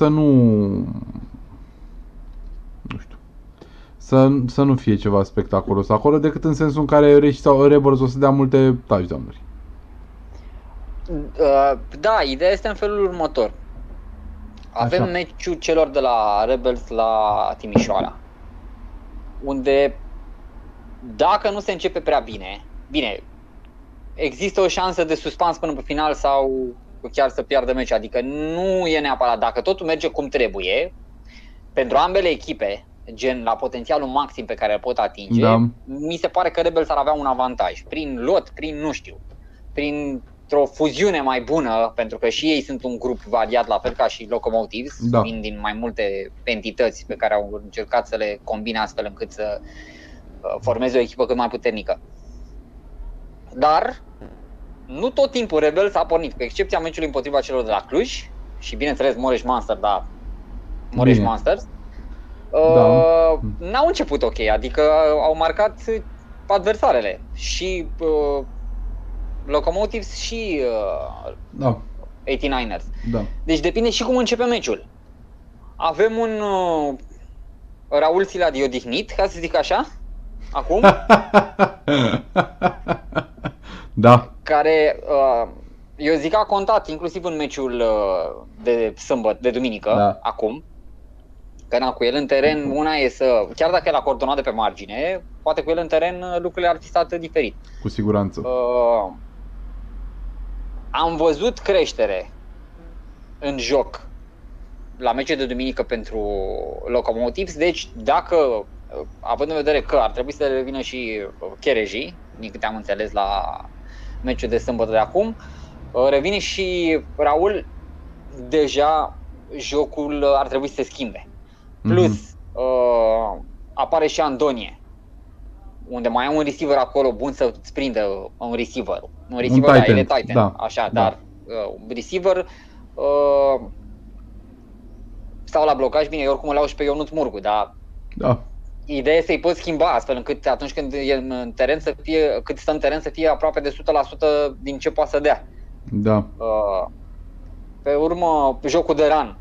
să nu fie ceva spectaculos acolo, decât în sensul în care Reșița Rebels o să dea multe touchdown-uri. Da, ideea este în felul următor. Avem așa meciul celor de la Rebels la Timișoara, unde dacă nu se începe prea bine, bine, există o șansă de suspans până pe final sau chiar să piardă meciul, adică nu e neapărat, dacă totul merge cum trebuie, pentru ambele echipe, gen la potențialul maxim pe care îl pot atinge, da, mi se pare că Rebels ar avea un avantaj, prin lot, prin nu știu, printr-o fuziune mai bună, pentru că și ei sunt un grup variat, la fel ca și Locomotives, da, din mai multe entități pe care au încercat să le combine astfel încât să formeze o echipă cât mai puternică. Dar nu tot timpul Rebels a pornit, cu excepția meciului împotriva celor de la Cluj și bineînțeles Mureș Monsters, da, Mureș Monsters, n-au început ok, adică au marcat adversarele și Locomotives și 89ers. Da. Deci depinde și cum începe meciul. Avem un Raul Siladi odihnit, ca să zic așa, acum, da, care eu zic a contat inclusiv în meciul de sâmbătă, de duminică, da, acum, că na, cu el în teren una e să, chiar dacă el a coordonat de pe margine, poate cu el în teren lucrurile ar fi stat diferit. Cu siguranță. Am văzut creștere în joc la meciul de duminică pentru Locomotives, deci dacă, având în vedere că ar trebui să le revină și Chereji, din câte am înțeles la meciul de sâmbătă de acum, revine și Raul, deja jocul ar trebui să se schimbe. Plus apare și Andonie, unde mai am un receiver acolo bun să-ți prindă un receiver. Un receiver, da, el e Titan, da, așa, da, dar un receiver. Stau la blocaj, bine, eu oricum îl iau și pe Ionut Murgu, dar da, ideea este să-i poți schimba astfel încât atunci când e în teren să fie, cât stă în teren să fie aproape de 100% din ce poate să dea. Da. Pe urmă, jocul de run,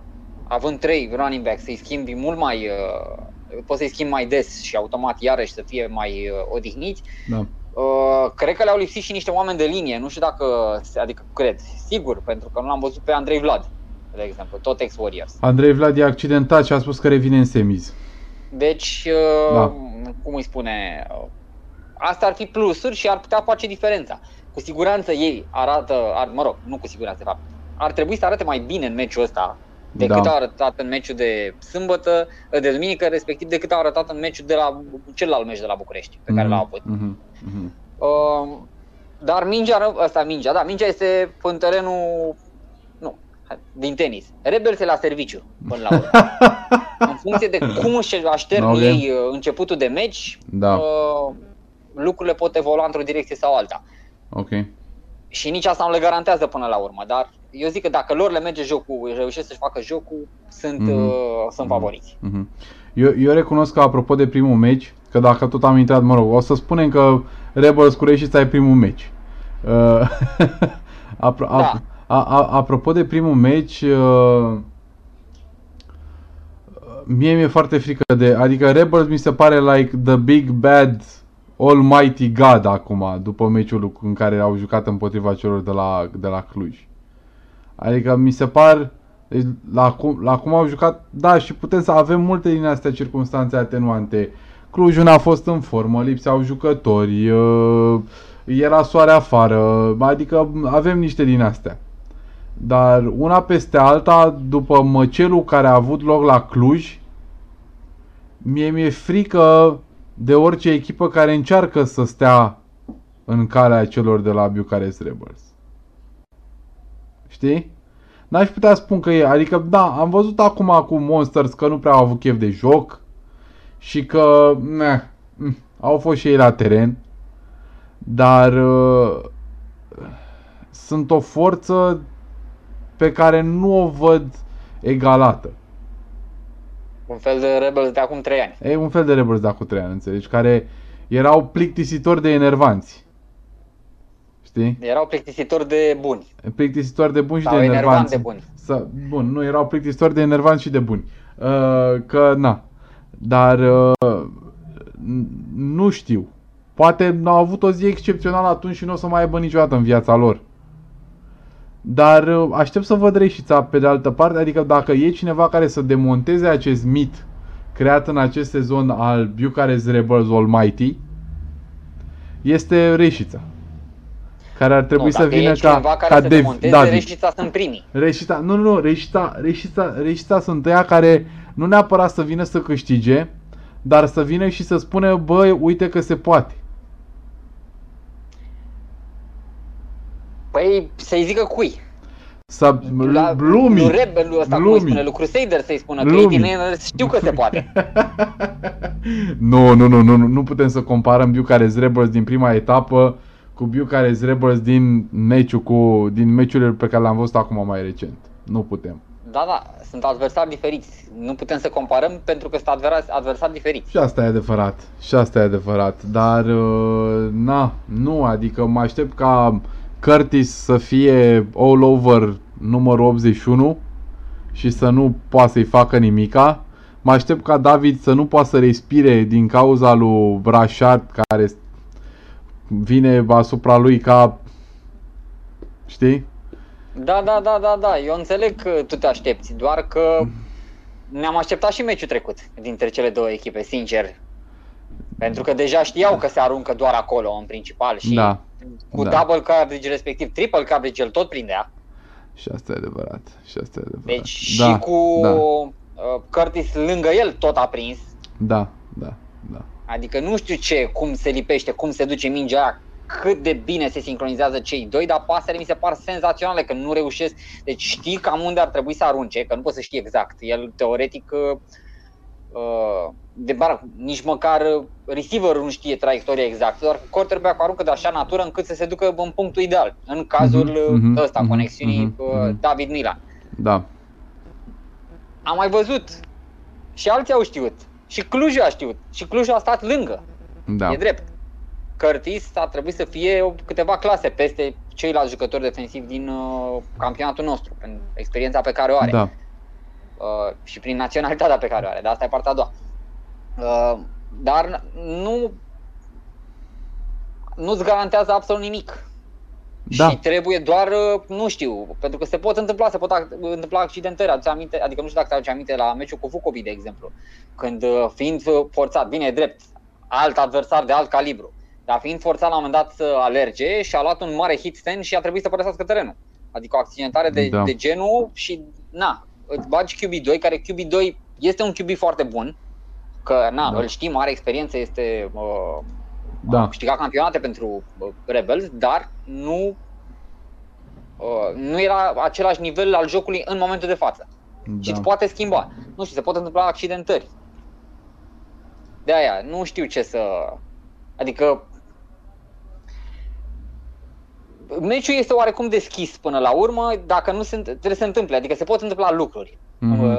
având 3 running back, să-i schimbi mult mai, poți să-i schimbi mai des și automat iarăși să fie mai odihniți. Da. Cred că le-au lipsit și niște oameni de linie, nu știu dacă, adică cred, sigur, pentru că nu l-am văzut pe Andrei Vlad, de exemplu, tot ex-Warriors. Andrei Vlad e accidentat și a spus că revine în semis. Deci, da, cum îi spune, asta ar fi plusuri și ar putea face diferența. Cu siguranță ei arată, mă rog, nu cu siguranță, de fapt, ar trebui să arate mai bine în meciul ăsta decât da, au arătat în meciul de sâmbătă, de duminică, respectiv decât au arătat în meciul de la celălalt meci de la București, pe care l-au avut. Dar mingea, asta mingea, da, mingea este în terenul, din tenis. Rebels la serviciu, până la urmă. În funcție de cum își aștern ei începutul de meci, da, lucrurile pot evolua într-o direcție sau alta. Okay. Și nici asta nu le garantează până la urmă, dar eu zic că dacă lor le merge jocul, reușesc să-și facă jocul, sunt favoriți. Eu recunosc că, apropo de primul meci, că dacă tot am intrat, mă rog, o să spunem că Rebels cu Reșița e primul meci. Apropo de primul meci, mie mi-e foarte frică de, adică Rebels mi se pare like the big bad almighty god acum, după meciul în care au jucat împotriva celor de la Cluj. Adică mi se par, deci, la cum au jucat, da, și putem să avem multe din astea circunstanțe atenuante. Clujul n-a fost în formă, lipseau jucători, era soare afară, adică avem niște din astea. Dar una peste alta, după măcelul care a avut loc la Cluj, mi-e frică de orice echipă care încearcă să stea în calea celor de la Bucharest Rebels. Știi? N-aș putea spune că e, adică da, am văzut acum cu Monsters că nu prea au avut chef de joc și că au fost și ei la teren, dar sunt o forță pe care nu o văd egalată. Un fel de Rebels de acum 3 ani. E un fel de Rebels de acum 3 ani, înțelegi, care erau plictisitori de enervanți. Știi? Erau plictisitori de buni. Plictisitori de buni și de enervanți. De buni. Bun, nu, erau plictisitori de enervanți și de buni. Că, na. Dar nu știu. Poate au avut o zi excepțională atunci și nu o să mai aibă niciodată în viața lor. Dar aștept să văd Reșița pe de altă parte. Adică dacă e cineva care să demonteze acest mit creat în acest sezon al Bucharest Rebels Almighty, este Reșița. Care ar trebui să vină ca David. Reșița sunt primii. Reșița, nu, Reșița sunt ea care nu neapărat să vină să câștige, dar să vină și să spune, băi, uite că se poate. Păi să-i zică cui? Lumii. Rebelul ăsta, cum îi spune, lui Crusader să-i spună, că ei din știu că se poate. Nu putem să comparăm Bucharest Rebels din prima etapă cu Bucharest Rebels din meciurile pe care le-am văzut acum mai recent. Nu putem. Da, sunt adversari diferiți. Nu putem să comparăm pentru că sunt adversari diferiți. Și asta e adevărat. Dar, adică mă aștept ca Curtis să fie all over numărul 81 și să nu poată să-i facă nimica. Mă aștept ca David să nu poată să respire din cauza lui Brașard, care vine asupra lui ca... Știi? Da, eu înțeleg că tu te aștepți, doar că ne-am așteptat și meciul trecut dintre cele două echipe, sincer. Pentru că deja știau că se aruncă doar acolo în principal și cu double coverage, respectiv triple coverage, el tot prindea. Și asta e adevărat. Deci și cu Curtis lângă el tot a prins. Da. Adică nu știu cum se lipește, cum se duce mingea aia, cât de bine se sincronizează cei doi, dar pasele mi se par senzaționale, că nu reușesc. Deci știi cam unde ar trebui să arunce, că nu poți să știi exact. El teoretic nici măcar receiverul nu știe traiectoria exactă, doar quarterback-ul aruncă de așa natură încât să se ducă în punctul ideal, în cazul ăsta, conexiunii David Milan. Da. Am mai văzut și alții au știut, și Clujul a știut, și Clujul a stat lângă. Da. E drept. Curtis a trebuit să fie câteva clase peste ceilalți jucători defensivi din campionatul nostru, prin experiența pe care o are. Da. Și prin naționalitatea pe care o are, dar asta e partea a doua. Dar nu-ți garantează absolut nimic. Da. Și trebuie doar, nu știu, pentru că se pot întâmpla accidentări, adică nu știu dacă ți-aduce aminte la meciul cu Vucovi, de exemplu, când fiind forțat, bine, e drept, alt adversar de alt calibru, dar fiind forțat la un moment dat să alerge și a luat un mare hit stand și a trebuit să părăsească terenul. Adică o accidentare de genul și îți bagi QB2, care QB2 este un QB foarte bun, că îl știm, are experiență, este a câștigat campionate pentru Rebels, dar nu era același nivel al jocului în momentul de față. Și îți poate schimba. Nu știu, se pot întâmpla accidentări. De aia, nu știu ce să... Adică... Meciul este oarecum deschis până la urmă, dacă nu trebuie să se întâmple, adică se pot întâmpla lucruri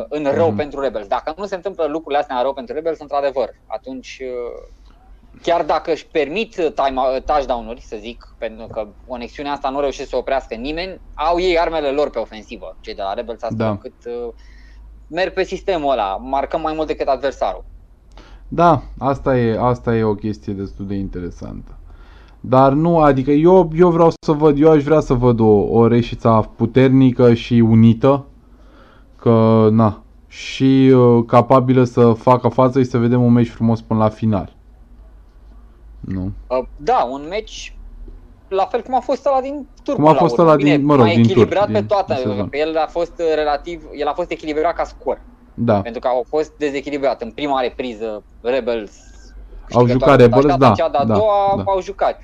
în rău pentru Rebels. Dacă nu se întâmplă lucrurile astea în rău pentru Rebels, într-adevăr, atunci chiar dacă își permit touchdown-uri, să zic, pentru că conexiunea asta nu reușește să oprească nimeni, au ei armele lor pe ofensivă, cei de la Rebels, astfel încât merg pe sistemul ăla, marcăm mai mult decât adversarul. Da, asta e o chestie destul de interesantă. Dar nu, adică eu vreau să văd, eu aș vrea să văd o Reșița puternică și unită, că și capabilă să facă față și să vedem un meci frumos până la final. Nu? Da, un meci la fel cum a fost ăla din turn. Cum a fost ăla din, din echilibrat turn, pe toată, pe el a fost echilibrat ca scor. Da. Pentru că au fost dezechilibrat în prima repriză Rebels. Au jucat Rebels, au jucat.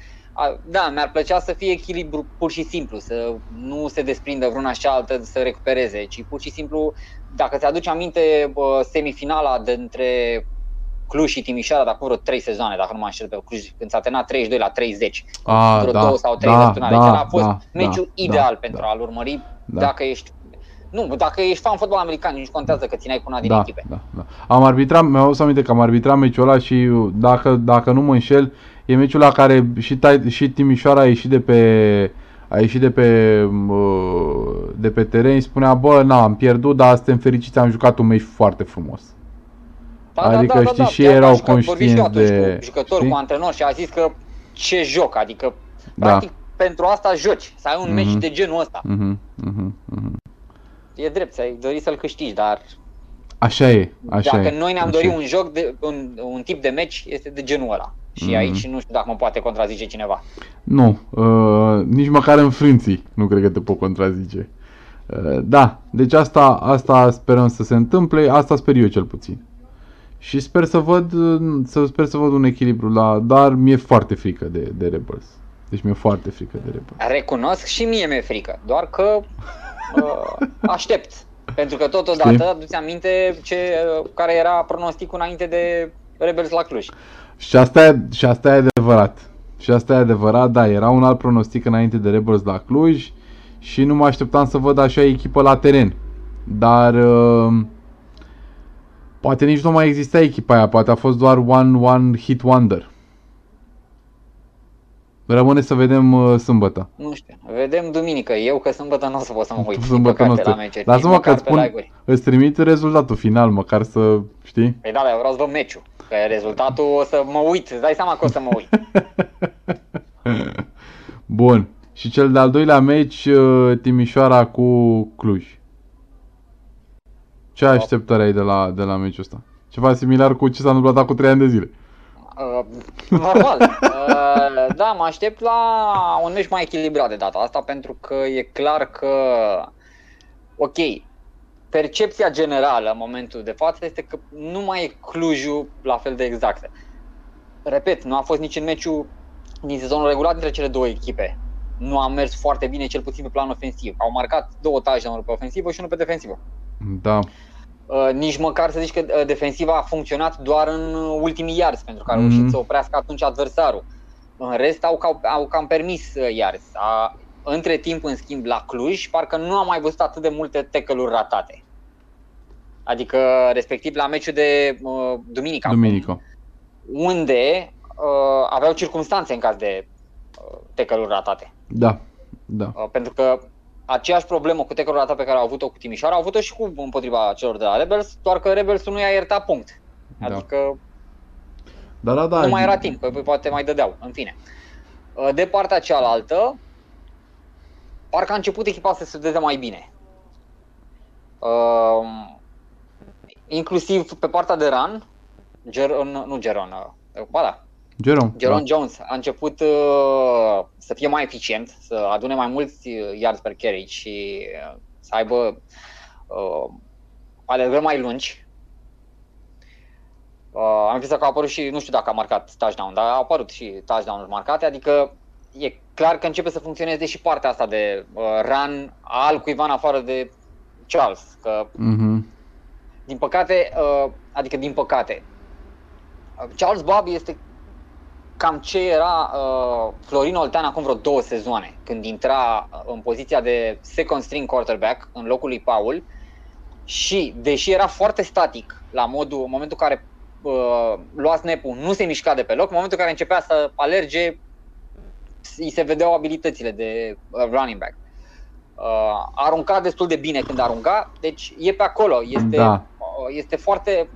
Da, mi-ar plăcea să fie echilibru pur și simplu, să nu se desprindă vreuna și altă să recupereze, ci pur și simplu, dacă ți aduci aminte semifinala dintre Cluj și Timișoara, dacă vreo 3 sezoane, dacă nu mă înșel pe Cluj, când s-a terminat 32-30, vreo 2 sau 3 săptămâni, deci a fost meciul ideal pentru a-l urmări, dacă ești... Nu, dacă ești fan fotbal american, nici contează că țineai cu una din echipe. Am arbitrat, mi-am adus aminte că am arbitrat meciul ăla și dacă nu mă înșel, E meciul la care și Timișoara a ieșit de pe, de pe teren și spunea, bă, na, am pierdut, dar suntem fericiți, am jucat un meci foarte frumos. Da, adică da, știi, da, și erau conștienți de... jucător cu antrenor și a zis că ce joc, adică practic pentru asta joci, să ai un meci de genul ăsta. E drept, ți-ai dorit să-l câștigi, dar... Așa e, așa Dacă noi ne-am dorit un joc, un tip de meci, este de genul ăla. Și aici nu știu dacă mă poate contrazice cineva. Nu, nici măcar în frânții nu cred că te pot contrazice. Da, deci asta sperăm să se întâmple, asta sper eu cel puțin. Și sper să văd, un echilibru, dar mi-e foarte frică de Rebels. Deci mi-e foarte frică de Rebels. Recunosc, și mie mi-e frică, doar că aștept. Pentru că totodată aduți aminte care era pronosticul înainte de Rebels la Cluj. Și asta e adevărat. Și asta e adevărat, da, era un alt pronostic înainte de Rebels la Cluj și nu mă așteptam să văd așa echipă la teren. Dar poate nici nu mai exista echipa aia, poate a fost doar one hit wonder. Rămâne să vedem sâmbătă. Nu știu, vedem duminică. Eu că sâmbătă nu o să pot să mă uit. Sâmbătă nu la meciuri. Lasă-mă că îți trimit rezultatul final, măcar să știi. Păi da, eu vreau să văd meciul. Că rezultatul o să mă uit, îți dai seama că o să mă uit. Bun, și cel de-al doilea meci, Timișoara cu Cluj. Ce așteptări ai de la meciul ăsta? Ceva similar cu ce s-a întâmplat acum 3 ani de zile. Normal. Da, mă aștept la un meci mai echilibrat de data asta, pentru că e clar că, ok, percepția generală în momentul de față este că nu mai e Clujul la fel de exact. Repet, nu a fost nici în meciul din sezonul regulat dintre cele două echipe. Nu a mers foarte bine, cel puțin pe plan ofensiv. Au marcat 2 touchdown-uri pe ofensivă și unul pe defensivă. Da. Nici măcar să zici că defensiva a funcționat doar în ultimii yards, pentru că a reușit să oprească atunci adversarul. În rest au cam permis yards. Între timp, în schimb, la Cluj, parcă nu am mai văzut atât de multe tackle-uri ratate. Adică, respectiv, la meciul de duminică, unde aveau circumstanțe în caz de tackle-uri ratate. Da, da. Pentru că aceeași problemă cu tackle-uri ratate pe care au avut-o cu Timișoara, au avut-o și cu împotriva celor de la Rebels, doar că Rebels nu i-a iertat punct. Adică da, nu mai era timp, că poate mai dădeau, în fine. De partea cealaltă, parcă a început echipa să se dea mai bine. Inclusiv pe partea de run, Jerome Jones a început să fie mai eficient, să adune mai mulți yards per carry și să aibă alergări mai lungi. Am văzut că a apărut și, nu știu dacă a marcat touchdown, dar au apărut și touchdown-uri marcate, adică e clar că începe să funcționeze și partea asta de run al cuiva în afară de Charles, că din păcate, Charles Bob este cam ce era Florin Oltean acum vreo 2 sezoane, când intra în poziția de second string quarterback în locul lui Paul și deși era foarte static la modul, în momentul în care lua snap-ul, nu se mișca de pe loc, în momentul în care începea să alerge îi se vedeau abilitățile de running back. Arunca destul de bine când arunca, deci e pe acolo, este foarte,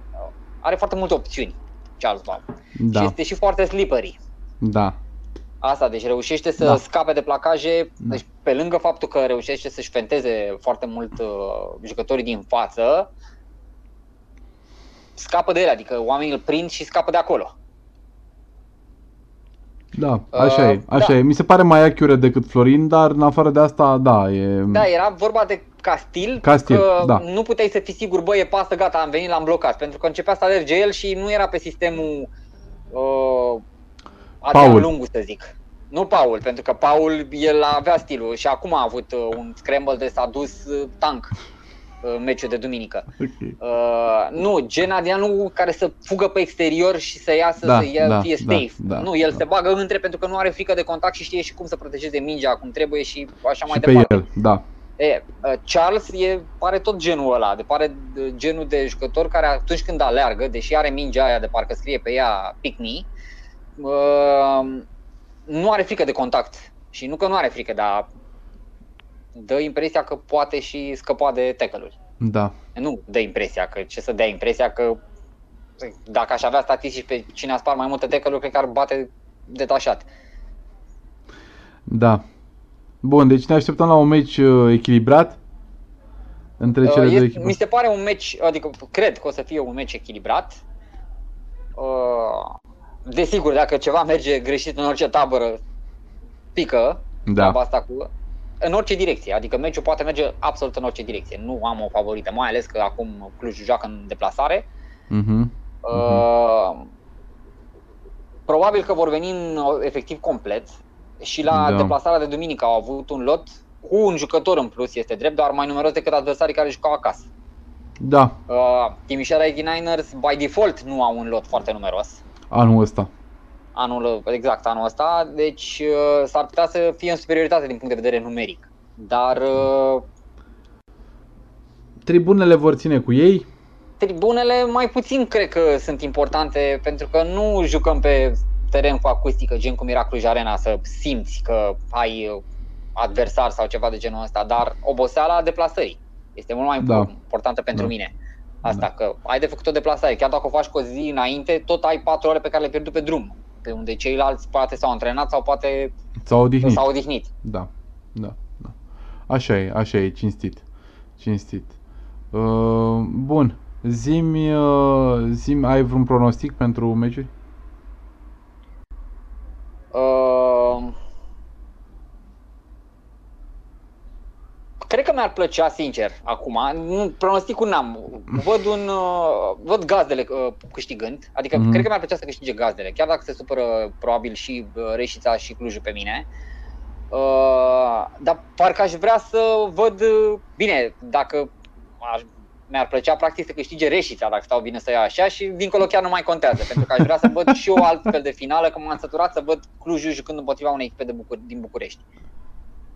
are foarte multe opțiuni Charles Bob. Da. Și este și foarte slippery. Da. Asta, deci reușește să scape de placaje, deci pe lângă faptul că reușește să-și fenteze foarte mult jucătorii din față, scapă de ele, adică oamenii îl prind și scapă de acolo. Da, așa e, așa e. Mi se pare mai accurate decât Florin, dar în afară de asta, da, e... Da, era vorba de Castil că nu puteai să fii sigur, bă, e pasă, gata, am venit, l-am blocat, pentru că începea să alerge el și nu era pe sistemul Paul Lungu, să zic. Nu Paul, pentru că Paul, el avea stilul și acum a avut un scramble de s-a dus tank în meciul de duminică. Okay. Nu, gen Adianu care să fugă pe exterior și să iasă, să fie safe. Da, nu, el se bagă între pentru că nu are frică de contact și știe și cum să protejeze mingea cum trebuie și așa și mai departe. El, Charles pare tot genul ăla, pare genul de jucător care atunci când aleargă, deși are mingea aia de parcă scrie pe ea pick me, nu are frică de contact. Și nu că nu are frică, dar dă impresia că poate și scăpa de tackle-uri. Da. Nu dă impresia că, ce să dea impresia că dacă aș avea statistici pe cine a spart mai multe tackle-uri, cred că ar bate detașat. Da. Bun, deci ne așteptăm la un meci echilibrat între cele două echipe. Mi se pare un meci, adică cred că o să fie un meci echilibrat. Desigur, dacă ceva merge greșit în orice tabără, pică, da, asta cu, în orice direcție, adică meciul poate merge absolut în orice direcție, nu am o favorită, mai ales că acum Clujul joacă în deplasare. Probabil că vor veni în efectiv complet și la deplasarea de duminică au avut un lot cu un jucător în plus, este drept, dar mai numeros decât adversarii care jucau acasă. Da. Timișoara 89ers by default nu au un lot foarte numeros anul ăsta. Exact, anul ăsta, deci s-ar putea să fie în superioritate din punct de vedere numeric, dar tribunele vor ține cu ei. Tribunele mai puțin cred că sunt importante, pentru că nu jucăm pe teren cu acustică, gen cum era Cluj Arena, să simți că ai adversar sau ceva de genul ăsta, dar oboseala deplasării este mult mai importantă pentru mine. Asta, că ai de făcut o deplasare, chiar dacă o faci cu o zi înainte, tot ai 4 ore pe care le-ai pierdut pe drum, pe unde ceilalți poate s-au antrenat sau poate s-au odihnit. Da, da, da. Așa e, așa e, cinstit. Bun, zi-mi, ai vreun pronostic pentru meciuri? Cred că mi-ar plăcea, sincer, acum, pronosticul n-am, văd gazdele câștigând, adică cred că mi-ar plăcea să câștige gazdele, chiar dacă se supără probabil și Reșița și Clujul pe mine, dar parcă aș vrea să văd, bine, dacă mi-ar plăcea practic să câștige Reșița, dacă stau bine să iau așa, și dincolo chiar nu mai contează, pentru că aș vrea să văd și o altfel de finală, că m-am săturat să văd Clujul jucând împotriva unei echipe din București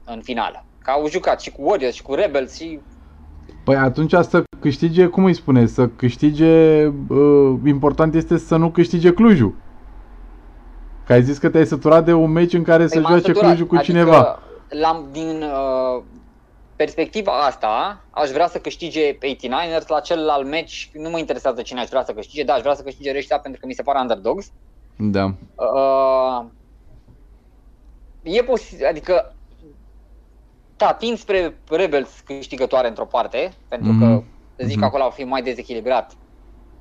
în finală. Că au jucat și cu Warriors și cu Rebels și... Păi atunci să câștige, cum îi spune, să câștige, important este să nu câștige Clujul. Că ai zis că te-ai săturat de un meci în care să joace Clujul cu cineva. Din perspectiva asta, aș vrea să câștige 89ers, la celălalt meci nu mă interesează cine aș vrea să câștige, dar aș vrea să câștige Reșița pentru că mi se pare underdogs. Da. E posibil, adică tind spre Rebels câștigătoare într-o parte, pentru că zic că acolo ar fi mai dezechilibrat.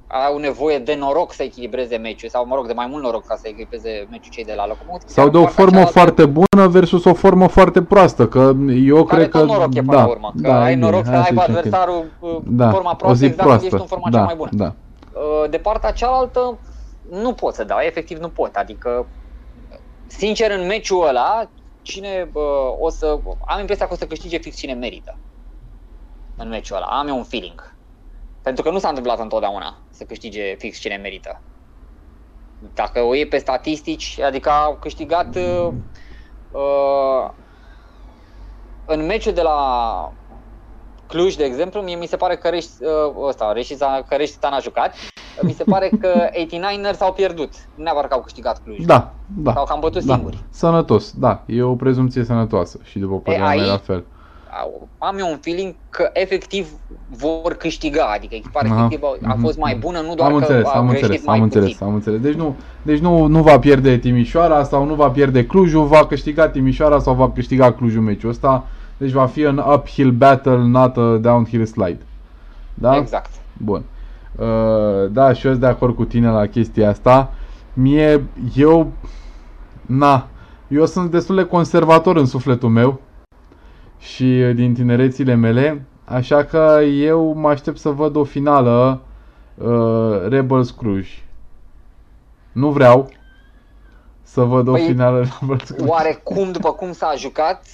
Au nevoie de noroc să echilibreze meciul, sau mă rog, de mai mult noroc ca să echilibreze meciul cei de la Locomotiv. Sau de o formă foarte bună versus o formă foarte proastă, că eu care cred că... noroc e până la urmă, că ai noroc să aibă adversarul forma proastă, exact proastă. Ești în forma cea mai bună. Da. De partea cealaltă nu pot să dau, efectiv nu pot, adică sincer în meciul ăla, am impresia că o să câștige fix cine merită în meciul ăla, am eu un feeling. Pentru că nu s-a întâmplat întotdeauna să câștige fix cine merită. Dacă o iei pe statistici, adică au câștigat în meciul de la Cluj, de exemplu, mie mi se pare că Reșița n-a jucat. Mi se pare că 89ers au pierdut, nu neapărat că au câștigat Cluj. Da, da. Sau că am bătut singuri. Sănătos, da, e o prezumție sănătoasă și după părerea mea la fel. Am eu un feeling că efectiv vor câștiga, adică echipa respectivă a fost mai bună, nu doar că a greșit mai puțin. Am înțeles, deci nu va pierde Timișoara sau nu va pierde Clujul, va câștiga Timișoara sau va câștiga Clujul meciul ăsta. Deci va fi un uphill battle, not a downhill slide. Da? Exact. Bun. Da, și eu sunt de acord cu tine la chestia asta. Eu sunt destul de conservator în sufletul meu și din tinerețile mele, așa că eu mă aștept să văd o finală Rebels Cluj. Nu vreau să văd o finală Rebels Cluj. Oarecum, după cum s-a jucat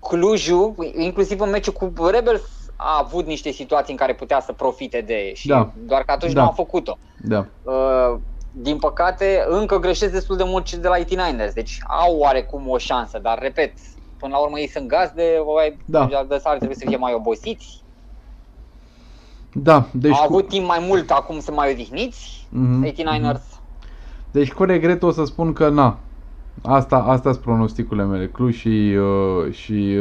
Clujul, inclusiv în meciul cu Rebels, a avut niște situații în care putea să profite de și doar că atunci nu a făcut-o. Da. Din păcate, încă greșesc destul de mult și de la 89ers, deci au oarecum o șansă, dar repet, până la urmă ei sunt gazde, adversarii trebuie să fie mai obosiți. Da, deci au avut timp mai mult acum să mai odihniți 89ers. Deci cu regret o să spun că na. Astea sunt pronosticurile mele. Cluj și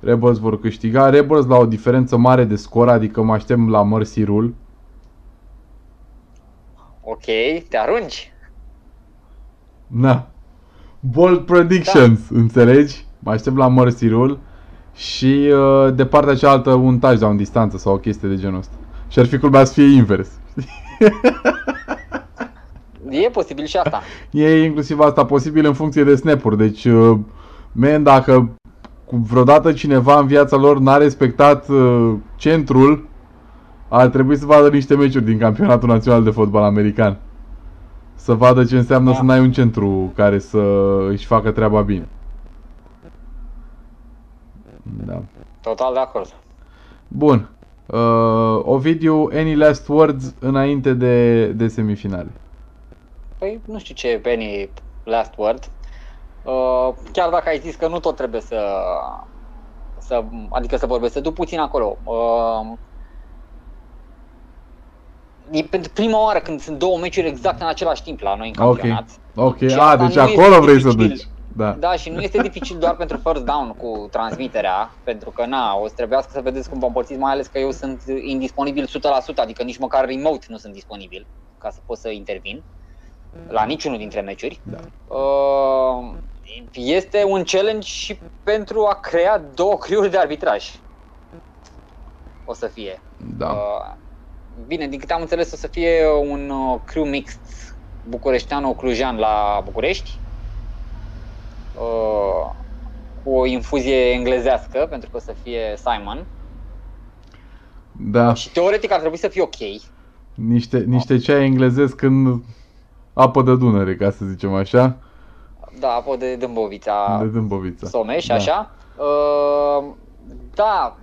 Rebels vor câștiga. Rebels la o diferență mare de scor, adică mă aștept la Mercy Rule. Ok, te arunci. Na. Bold predictions, da. Înțelegi? Mă aștept la Mercy Rule. Și de partea cealaltă un touchdown distanță sau o chestie de genul ăsta. Și ar fi culmea să fie invers. E posibil și asta. E inclusiv asta posibil în funcție de snap-uri. Deci, man, dacă vreodată cineva în viața lor n-a respectat centrul, ar trebui să vadă niște meciuri din Campionatul Național de Fotbal American. Să vadă ce înseamnă să n-ai un centru care să își facă treaba bine. Da. Total de acord. Bun. Ovidiu, any last words înainte de semifinale? Păi nu știu ce e any last word. Chiar dacă ai zis că nu tot trebuie să vorbesc, să duc puțin acolo. E pentru prima oară când sunt două meciuri exact în același timp la noi în campionat. Ok, deci acolo vrei să duci. Da, și nu este dificil doar pentru first down cu transmiterea, pentru că na, o să trebuiască să vedeți cum vă împărțiți, mai ales că eu sunt indisponibil 100%, adică nici măcar remote nu sunt disponibil ca să pot să intervin la niciunul dintre meciuri. Da. Este un challenge și pentru a crea două criuri de arbitraj. O să fie. Da. Bine, din câte am înțeles o să fie un crew mixt bucureșteanu-clujan la București. Cu o infuzie englezească, pentru că o să fie Simon. Da. Și teoretic ar trebui să fie ok. Niște ceai englezesc când apă de Dunăre, ca să zicem așa. Da, apă de Dâmbovița. De Dâmbovița. Someș, da. Așa. Da.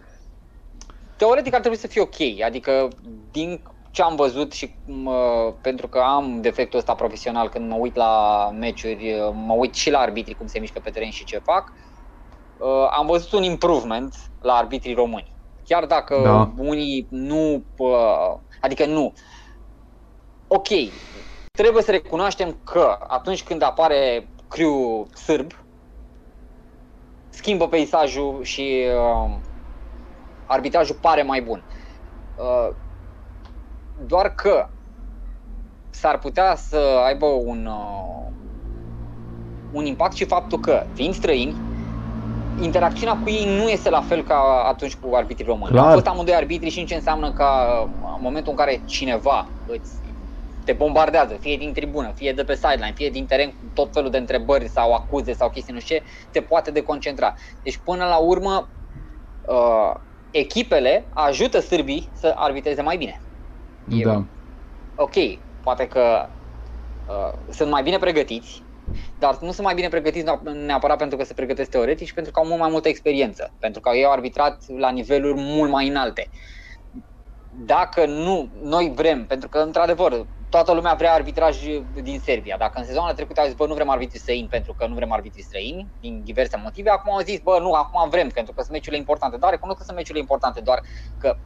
Teoretic ar trebui să fie ok, adică din ce am văzut și pentru că am defectul ăsta profesional când mă uit la meciuri, mă uit și la arbitrii cum se mișcă pe teren și ce fac, am văzut un improvement la arbitrii români. Chiar dacă unii nu, adică nu, ok, trebuie să recunoaștem că atunci când apare crew sârb, schimbă peisajul și arbitrajul pare mai bun. Doar că s-ar putea să aibă un impact și faptul că, fiind străini, interacțiunea cu ei nu este la fel ca atunci cu arbitrii români. Am fost amândoi arbitri și în ce înseamnă ca în momentul în care cineva te bombardează, fie din tribună, fie de pe sideline, fie din teren, cu tot felul de întrebări sau acuze sau chestii nu știu ce, te poate deconcentra. Deci până la urmă echipele ajută sârbii să arbitreze mai bine. Da. Ok, poate că sunt mai bine pregătiți, dar nu sunt mai bine pregătiți neapărat pentru că se pregătesc teoretic, ci pentru că au mult mai multă experiență, pentru că ei au arbitrat la niveluri mult mai înalte. Dacă nu, noi vrem, pentru că într-adevăr toată lumea vrea arbitraj din Serbia. Dacă în sezoana trecută au zis, bă, nu vrem arbitri străini pentru că nu vrem arbitri străini, din diverse motive, acum au zis, bă, nu, acum vrem, pentru că sunt meciurile importante, dar recunosc că sunt meciurile importante, doar că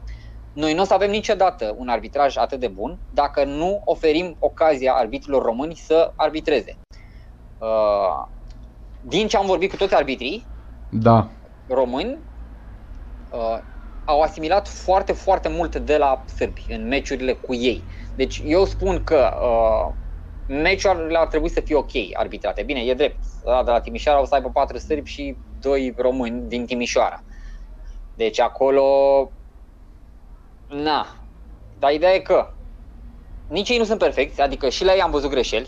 noi nu o să avem niciodată un arbitraj atât de bun dacă nu oferim ocazia arbitrilor români să arbitreze. Din ce am vorbit cu toți arbitrii români, au asimilat foarte, foarte mult de la sârbi în meciurile cu ei. Deci eu spun că meciurile ar trebui să fie ok arbitrate. Bine, e drept. De la Timișoara o să aibă 4 sârbi și 2 români din Timișoara. Deci acolo... Na, dar ideea e că nici ei nu sunt perfecți, adică și la ei am văzut greșeli.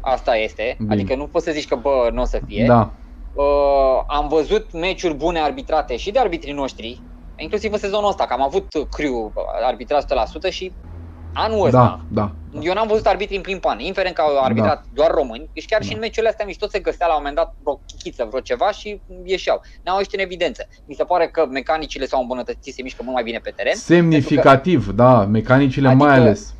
Asta este, adică nu poți să zici că bă, nu o să fie. Da. Am văzut meciuri bune arbitrate și de arbitrii noștri, inclusiv în sezonul ăsta, că am avut crew arbitrat 100% și anul ăsta. Eu n-am văzut arbitrii în prim pan, indiferent că au arbitrat doar români, și chiar și în meciurile astea mici tot se găsea la un moment dat vreo chichiță, vreo ceva și ieșeau. N-au ieșit în evidență. Mi se pare că mecanicile s-au îmbunătățit, se mișcă mult mai bine pe teren. Semnificativ, că, mecanicile adică, mai ales.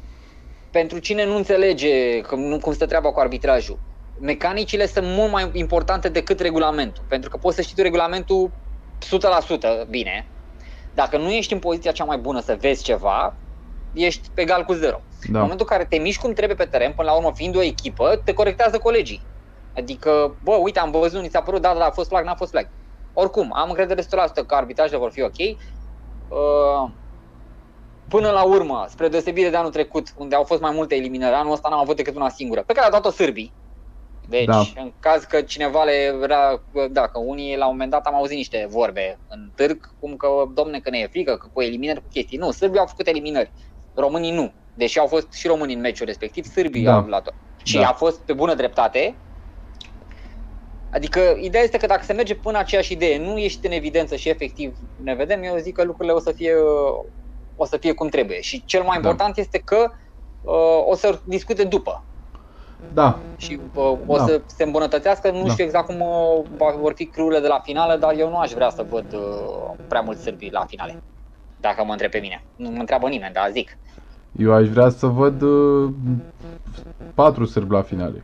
Pentru cine nu înțelege cum stă treaba cu arbitrajul, mecanicile sunt mult mai importante decât regulamentul, pentru că poți să știi tu regulamentul 100% bine. Dacă nu ești în poziția cea mai bună să vezi ceva, ești egal cu zero. Da. În momentul în care te miști cum trebuie pe teren, până la urmă fiind o echipă, te corectează colegii. Adică, bă, uite, am văzut, mi s-a părut, da, a fost flag, n-a fost flag. Oricum, am încredere 100% că arbitrajele vor fi ok. Până la urmă, spre deosebire de anul trecut, unde au fost mai multe eliminări, anul ăsta n-am avut decât una singură, pe care a dat-o sârbii. Deci, da, în caz că cineva le... Da, că unii la un moment dat am auzit niște vorbe în târg, cum că, domne, că ne e frică, că cu eliminări, cu chestii. Nu, sârbii au făcut eliminări, românii nu. Deși au fost și românii în meciul respectiv, sârbii au luat-o. Și a fost pe bună dreptate. Adică, ideea este că dacă se merge până aceeași idee, nu ești în evidență și efectiv ne vedem, eu zic că lucrurile o să fie cum trebuie. Și cel mai important este că o să discute după. Da. Și o să se îmbunătățească, nu știu exact cum vor fi creule de la finală, dar eu nu aș vrea să văd prea mulți sârbi la finale, dacă mă întreb pe mine. Nu mă întreabă nimeni, dar zic. Eu aș vrea să văd 4 sârbi la finale.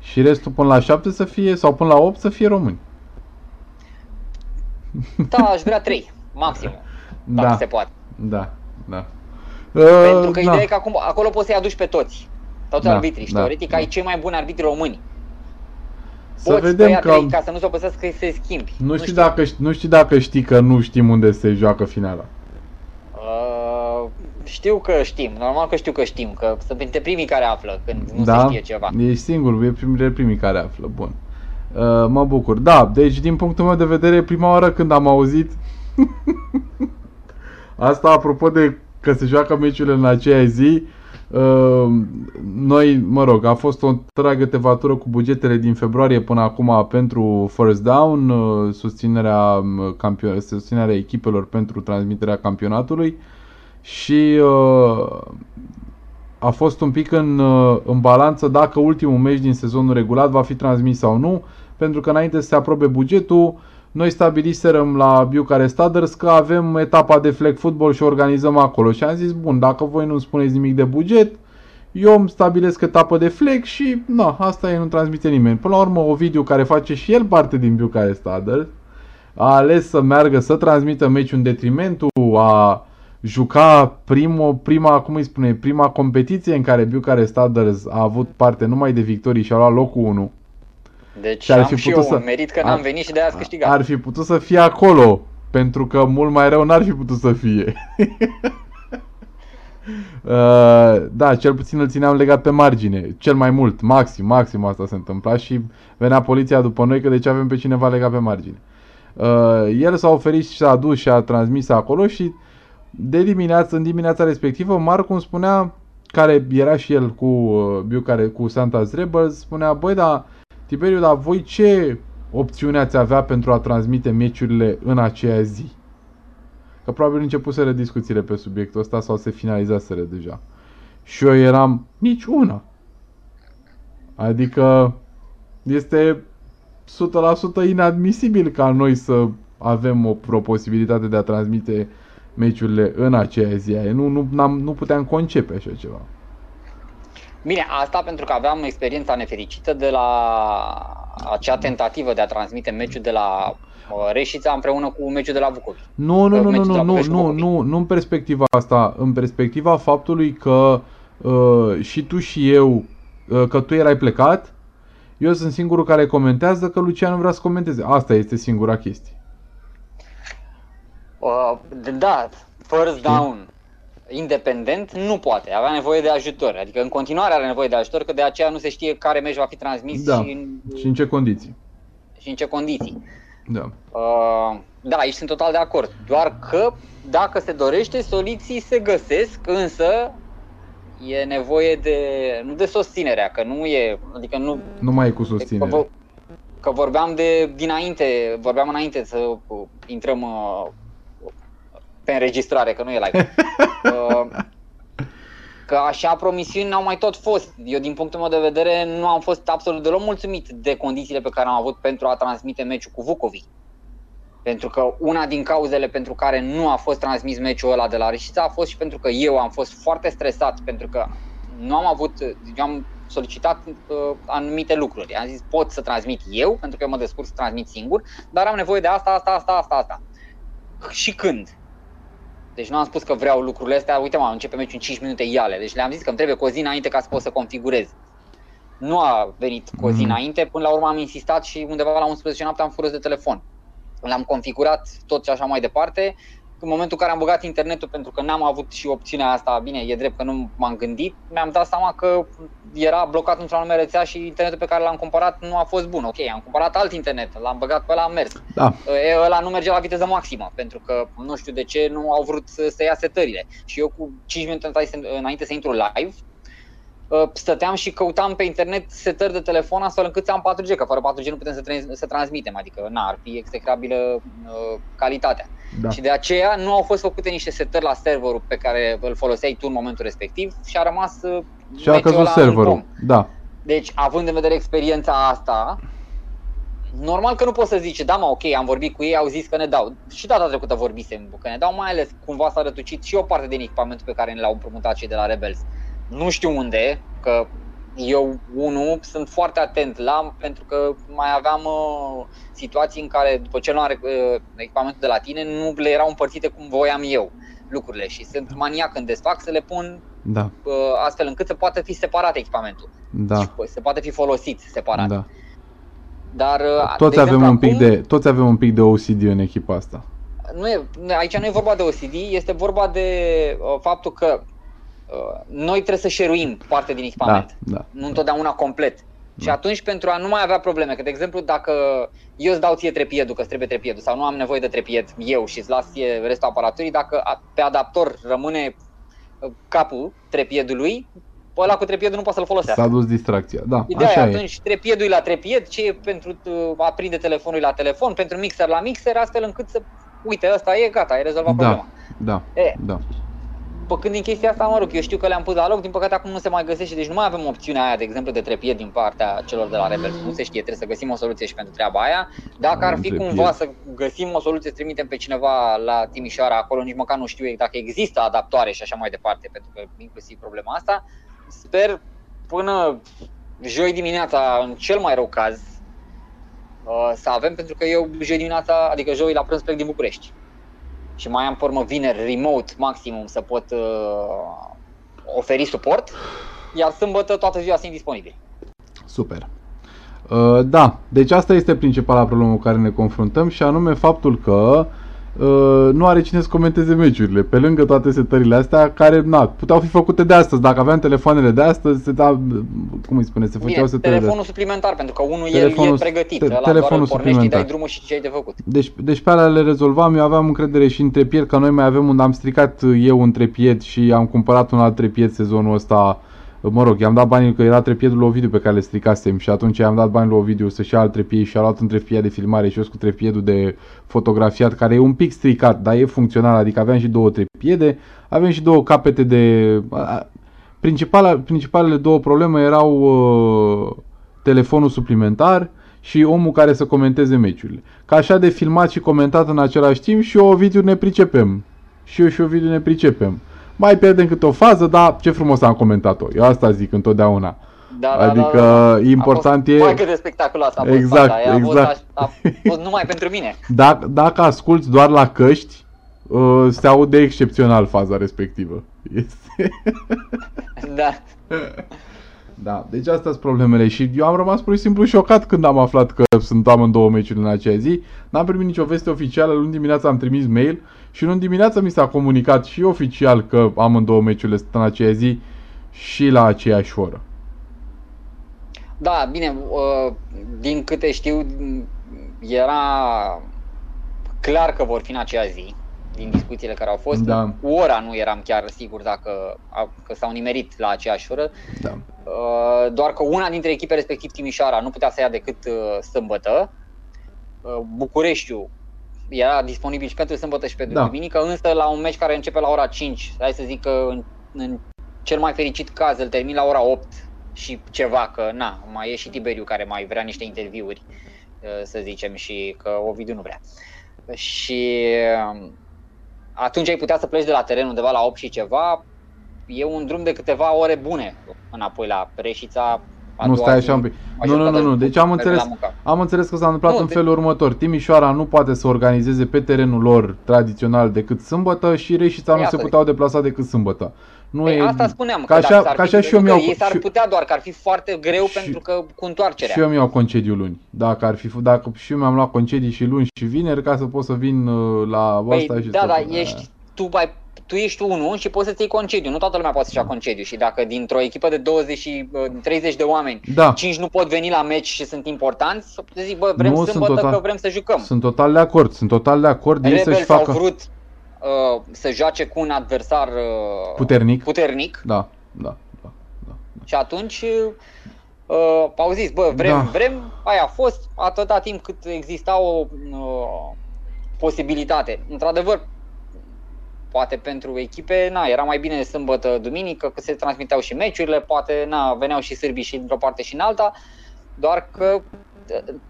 Și restul până la 7 să fie, sau până la 8 să fie români. Da, aș vrea 3, maxim, dacă se poate. Da, da. Pentru că ideea e că acolo poți să-i aduci pe toți. Toți arbitrii, și teoretic ai cei mai buni arbitri români. Să poți vedem că... ca să nu se opăsească să se schimbi. Nu știu dacă știi că nu știm unde se joacă finala. Știu că știm, normal că știu că știm, că sunt printre primii care află când nu se știe ceva. Ești singurul, e printre primii care află, bun. Mă bucur, da, deci din punctul meu de vedere, prima oară când am auzit asta apropo de că se joacă meciurile în aceea zi, noi, mă rog, a fost o întreagă tevatură cu bugetele din februarie până acum pentru First Down, susținerea echipelor pentru transmiterea campionatului. Și a fost un pic în balanță dacă ultimul meci din sezonul regulat va fi transmis sau nu, pentru că înainte să se aprobe bugetul, noi stabiliserăm la Bucharest Rebels că avem etapa de flag football și o organizăm acolo. Și am zis, bun, dacă voi nu spuneți nimic de buget, eu îmi stabilesc etapă de flag și na, asta e, nu transmite nimeni. Până la urmă, Ovidiu, care face și el parte din Bucharest Rebels, a ales să meargă să transmită meciul în detrimentul a juca prima competiție în care Bucharest Rebels a avut parte numai de victorii și a luat locul 1. Deci și ar fi putut să merit că n-am venit și de aia ați câștigat. Ar fi putut să fie acolo, pentru că mult mai rău n-ar fi putut să fie. Da, cel puțin îl țineam legat pe margine, cel mai mult, maxim asta se întâmpla și venea poliția după noi că de ce avem pe cineva legat pe margine. El s-a oferit și s-a dus și a transmis acolo și în dimineața respectivă, Marcu îmi spunea, care era și el cu Santa's Rebels, spunea, băi, dar Tiberiu, dar voi ce opțiune ați avea pentru a transmite meciurile în aceea zi? Că probabil începuseră discuțiile pe subiectul ăsta sau se finalizaseră deja. Și eu eram, nici una. Adică este 100% inadmisibil ca noi să avem o posibilitate de a transmite meciurile în aceea zi. Nu puteam concepe așa ceva. Bine, asta pentru că aveam experiența nefericită de la acea tentativă de a transmite meciul de la Reșița împreună cu meciul de la București. Nu, în perspectiva asta, în perspectiva faptului că și tu și eu, că tu erai plecat, eu sunt singurul care comentează, că Lucian nu vrea să comenteze. Asta este singura chestie. Da, First Down independent nu poate, avea nevoie de ajutor. Adică în continuare are nevoie de ajutor, că de aceea nu se știe care meci va fi transmis și în ce condiții. Da. Da, aici sunt total de acord. Doar că dacă se dorește, soluții se găsesc, însă e nevoie de susținerea, că nu e, adică nu mai e cu susținere. Că vorbeam înainte să intrăm pe înregistrare, că nu e live. Că așa promisiuni n-au mai tot fost. Eu din punctul meu de vedere nu am fost absolut deloc mulțumit de condițiile pe care am avut pentru a transmite meciul cu Vucovi. Pentru că una din cauzele pentru care nu a fost transmis meciul ăla de la Reșița a fost și pentru că eu am fost foarte stresat, pentru că eu am solicitat anumite lucruri. Am zis, pot să transmit eu, pentru că eu mă descurc să transmit singur, dar am nevoie de asta. și când. Deci nu am spus că vreau lucrurile astea, uite mă, începe meciul în 5 minute iale. Deci le-am zis că îmi trebuie cu o zi înainte ca să pot să configurez. Nu a venit cu o zi înainte, până la urmă am insistat și undeva la 11 noapte am folosit de telefon. L-am configurat tot și așa mai departe. În momentul în care am băgat internetul, pentru că n-am avut și opțiunea asta, bine, e drept că nu m-am gândit, mi-am dat seama că era blocat într-o anume rețea și internetul pe care l-am cumpărat nu a fost bun. Ok, am cumpărat alt internet, l-am băgat pe ăla, am mers. Da. Ăla nu merge la viteză maximă, pentru că nu știu de ce nu au vrut să ia setările. Și eu cu 5 minute înainte să intru live, stăteam și căutam pe internet setări de telefon astfel încât să am 4G, că fără 4G nu putem să transmitem, adică na, ar fi execrabilă calitatea. Da. Și de aceea nu au fost făcute niște setări la serverul pe care îl foloseai tu în momentul respectiv și a rămas și a căzut serverul. Da. Deci, având în vedere experiența asta, normal că nu pot să zici, da mă, ok, am vorbit cu ei, au zis că ne dau. Și data trecută vorbisem că ne dau, mai ales cumva s-a rătucit și o parte din echipamentul pe care ne l-au împrumutat cei de la Rebels. Nu știu unde, că eu, unul, sunt foarte atent la, pentru că mai aveam situații în care după ce luam echipamentul de la tine, nu le erau împărțite cum voiam eu lucrurile și sunt maniac când desfac să le pun astfel încât să poată fi separat echipamentul, și să poată fi folosit separat. Da. Dar, toți, avem exemplu, toți avem un pic de OCD în echipa asta. Aici nu e vorba de OCD, este vorba de faptul că noi trebuie să share-uim parte din echipament, nu întotdeauna complet. Și atunci, pentru a nu mai avea probleme, că de exemplu dacă eu îți dau ție trepiedul, că îți trebuie trepiedul sau nu am nevoie de trepied eu și îți las ție restul aparaturii, dacă pe adaptor rămâne capul trepiedului, ăla cu trepiedul nu poate să-l folosească. S-a dus distracția, da, ideea așa e. Atunci trepiedul e la trepied, ce e pentru a prinde telefonul la telefon, pentru mixer la mixer, astfel încât să, uite, ăsta e, gata, ai rezolvat problema. Păcând din chestia asta, mă rog, eu știu că le-am pus la loc, din păcate acum nu se mai găsește, deci nu mai avem opțiunea aia, de exemplu, de trepied din partea celor de la Rebels. Nu se știe, trebuie să găsim o soluție și pentru treaba aia. Dacă ar fi cumva să găsim o soluție, să trimitem pe cineva la Timișoara acolo, nici măcar nu știu dacă există adaptoare și așa mai departe, pentru că inclusiv problema asta. Sper până joi dimineața, în cel mai rău caz, să avem, pentru că eu joi dimineața, adică joi la prânz plec din București. Și mai am pe urmă vineri remote maximum să pot oferi suport, iar sâmbătă toată ziua sunt disponibil. Super. Da, deci asta este principala problemă cu care ne confruntăm și anume faptul că nu are cine să comenteze meciurile, pe lângă toate setările astea care puteau fi făcute de astăzi. Dacă aveam telefoanele de astăzi, se făceau setările. Telefonul suplimentar, pentru că unul e pregătit, telefonul suplimentar. Dai drumul și ce ai de făcut. Deci pe alea le rezolvam, eu aveam încredere și în trepied, că noi mai avem am stricat eu un trepied și am cumpărat un alt trepied sezonul ăsta. Mă rog, i-am dat banii, că era trepiedul Ovidiu pe care le stricasem și atunci i-am dat banii lui Ovidiu să-și ia alt trepied și a luat un trepied de filmare și eu cu trepiedul de fotografiat, care e un pic stricat, dar e funcțional, adică aveam și două trepiede, aveam și două capete de... Principalele două probleme erau telefonul suplimentar și omul care să comenteze meciurile. Ca așa de filmat și comentat în același timp și Ovidiu ne pricepem. Și eu și Ovidiu ne pricepem. Mai pierdem câte o fază, dar ce frumos am comentat-o. Eu asta zic întotdeauna. Important e... Mai cât de spectacul asta a exact, fost, exact. A fost numai pentru mine. Dacă asculți doar la căști, se aude excepțional faza respectivă. Este... Da, deci astea sunt problemele și eu am rămas pur și simplu șocat când am aflat că sunt amândouă meciuri în acea zi. N-am primit nicio veste oficială, luni dimineața am trimis mail și luni dimineața mi s-a comunicat și oficial că amândouă meciurile sunt în acea zi și la aceeași oră. Da, bine, din câte știu era clar că vor fi în acea zi, din discuțiile care au fost, cu ora nu eram chiar sigur dacă s-au nimerit la aceeași oră, doar că una dintre echipe, respectiv Timișoara, nu putea să ia decât sâmbătă, Bucureștiul era disponibil și pentru sâmbătă și pentru duminică, însă la un meci care începe la ora 5, hai să zic că în cel mai fericit caz îl termin la ora 8 și ceva, că mai e și Tiberiu care mai vrea niște interviuri, să zicem, și că Ovidiu nu vrea. Și... atunci ai putea să pleci de la teren undeva la 8 și ceva, e un drum de câteva ore bune înapoi la Reșița Nu, stai așa un pic. Nu. Deci am înțeles că s-a întâmplat în felul următor. Timișoara nu poate să organizeze pe terenul lor tradițional decât sâmbătă și Reșița nu se puteau deplasa decât sâmbătă. Asta spuneam, că ei s-ar putea, doar că ar fi foarte greu pentru că cu întoarcerea. Și eu mi-au concediu luni. Dacă și eu mi-am luat concedii și luni și vineri ca să pot să vin la asta și tu ești unul și poți să-ți iei concediu, nu toată lumea poate să-și ia concediu și dacă dintr-o echipă de 30 de oameni, 5 nu pot veni la meci și sunt importanți, să zic, bă, vrem sâmbătă că vrem să jucăm. Sunt total de acord, Rebels au vrut să joace cu un adversar puternic. Da. Și atunci au zis, bă, vrem, aia a fost, atâta timp cât exista o posibilitate. Într-adevăr, poate pentru echipe, era mai bine sâmbătă, duminică, că se transmiteau și meciurile, poate, veneau și sârbii și într-o parte și în alta, doar că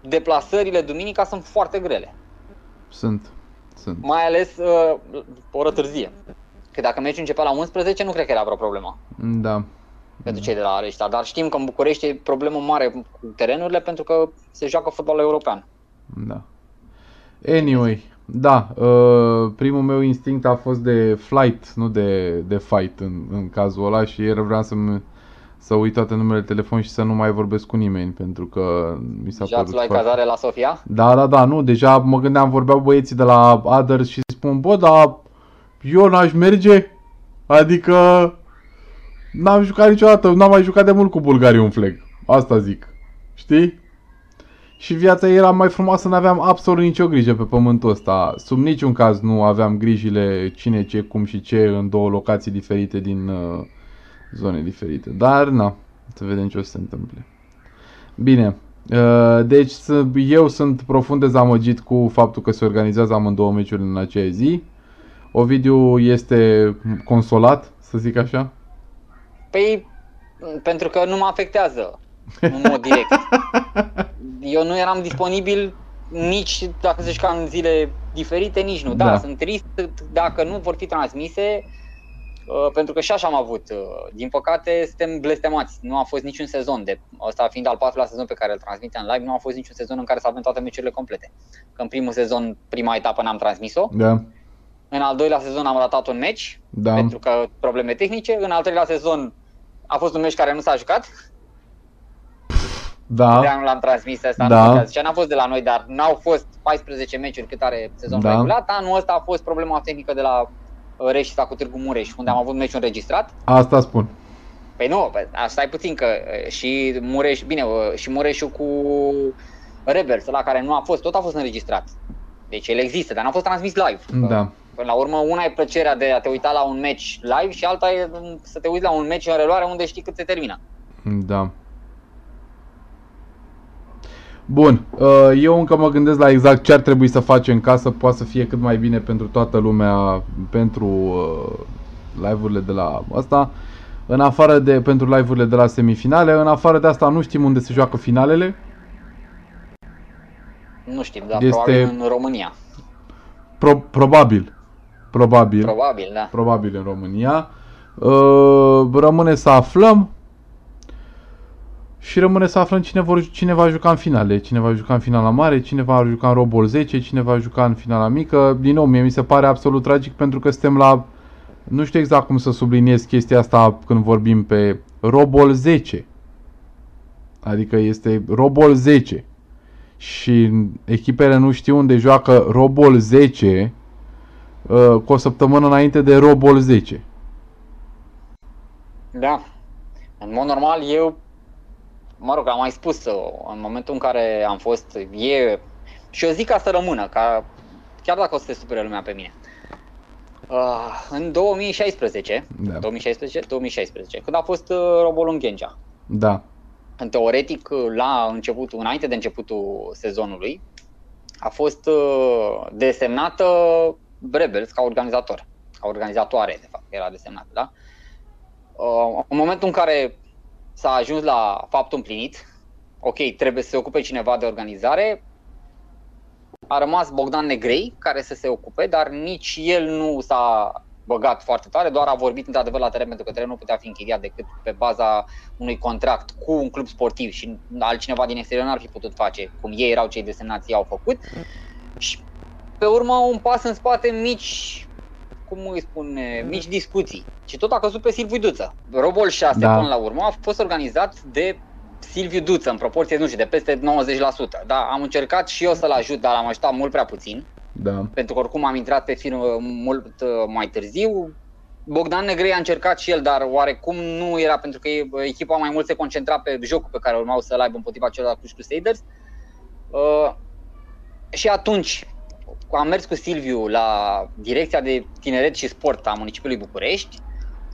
deplasările duminica sunt foarte grele. Sunt. Mai ales oră târzie, că dacă meciul începea la 11, nu cred că era vreo problemă. Da. Pentru cei de la Reșița, dar știm că în București e problemă mare cu terenurile pentru că se joacă fotbalul european. Da. Anyway. Da, primul meu instinct a fost de flight, nu de fight în cazul ăla și ieri vreau să uit toate numele de telefon și să nu mai vorbesc cu nimeni pentru că mi s-a părut foarte... cazare la Sofia? Da, nu, deja mă gândeam, vorbeau băieții de la Others și spun, bă, dar eu n-aș merge, adică n-am jucat niciodată, n-am mai jucat de mult cu bulgarii un flag, asta zic, știi? Și viața era mai frumoasă, n-aveam absolut nicio grijă pe pământul ăsta. Sub niciun caz nu aveam grijile cine, ce, cum și ce în două locații diferite din zone diferite. Dar, să vedem ce o să se întâmple. Bine, deci eu sunt profund dezamăgit cu faptul că se organizează amândouă meciuri în aceea zi. Ovidiu este consolat, să zic așa? Păi, pentru că nu mă afectează în mod direct. Eu nu eram disponibil nici dacă se juca în zile diferite, nici nu. Da, sunt trist dacă nu vor fi transmise, pentru că și așa am avut. Din păcate, suntem blestemați. Nu a fost niciun sezon, ăsta fiind al patrulea sezon pe care îl transmiteam live, nu a fost niciun sezon în care să avem toate meciurile complete. Că în primul sezon, prima etapă n-am transmis-o. Da. În al doilea sezon am ratat un meci, pentru că probleme tehnice. În al treilea sezon a fost un meci care nu s-a jucat. De anul l-am transmis asta, n-a fost de la noi, dar n-au fost 14 meciuri cât are sezonul regulat. Anul ăsta a fost problema tehnică de la Reșița cu Târgu Mureș, unde am avut meciul înregistrat. Asta spun. Păi nu, stai puțin că și Mureș, și Mureșul cu Rebels, la care nu a fost, tot a fost înregistrat. Deci el există, dar n-a fost transmis live. Da. Până la urmă, una e plăcerea de a te uita la un meci live și alta e să te uiți la un meci în reluare unde știi cât se termină. Da. Bun, eu încă mă gândesc la exact ce ar trebui să facem ca să poată să fie cât mai bine pentru toată lumea, pentru live-urile de la asta, pentru live-urile de la semifinale. În afară de asta nu știm unde se joacă finalele. Nu știm, dar este... probabil în România. Probabil. Probabil, da. Probabil în România. Rămâne să aflăm. Și rămâne să aflăm cine va juca în finale, cine va juca în finala mare, cine va juca în Robol 10, cine va juca în finala mică. Din nou, mie mi se pare absolut tragic pentru că suntem la, nu știu exact cum să subliniez chestia asta când vorbim pe Robol 10. Adică este Robol 10 și echipele nu știu unde joacă Robol 10 cu o săptămână înainte de Robol 10. Da, în mod normal eu... Mă rog, am mai spus, în momentul în care am fost, și eu zic ca să rămână, chiar dacă o să se supere lumea pe mine. În 2016, când a fost Robolul în Ghencea. Da. Teoretic, înainte de începutul sezonului, a fost desemnată Rebels ca organizator, ca organizatoare, de fapt, era desemnată, da? În momentul în care s-a ajuns la faptul împlinit, ok, trebuie să se ocupe cineva de organizare, a rămas Bogdan Negrei care să se ocupe, dar nici el nu s-a băgat foarte tare, doar a vorbit într-adevăr la teren, pentru că terenul nu putea fi închiriat decât pe baza unui contract cu un club sportiv și altcineva din exterior n-ar fi putut face, cum ei erau cei desemnați, ei au făcut. Și pe urmă un pas în spate, mici, cum îi spune, mici discuții. Și tot a căzut pe Silviu Duță. Robol 6, da, până la urmă a fost organizat de Silviu Duță în proporție, nu știu, de peste 90%. Da, am încercat și eu să-l ajut, dar l-am ajutat mult prea puțin. Da. Pentru că oricum am intrat pe film mult mai târziu. Bogdan Negrei a încercat și el, dar oarecum nu era, pentru că echipa mai mult se concentra pe jocul pe care urmau să-l aibă împotriva celor Cluj Crusaders. Și atunci am mers cu Silviu la Direcția de Tineret și Sport a Municipiului București,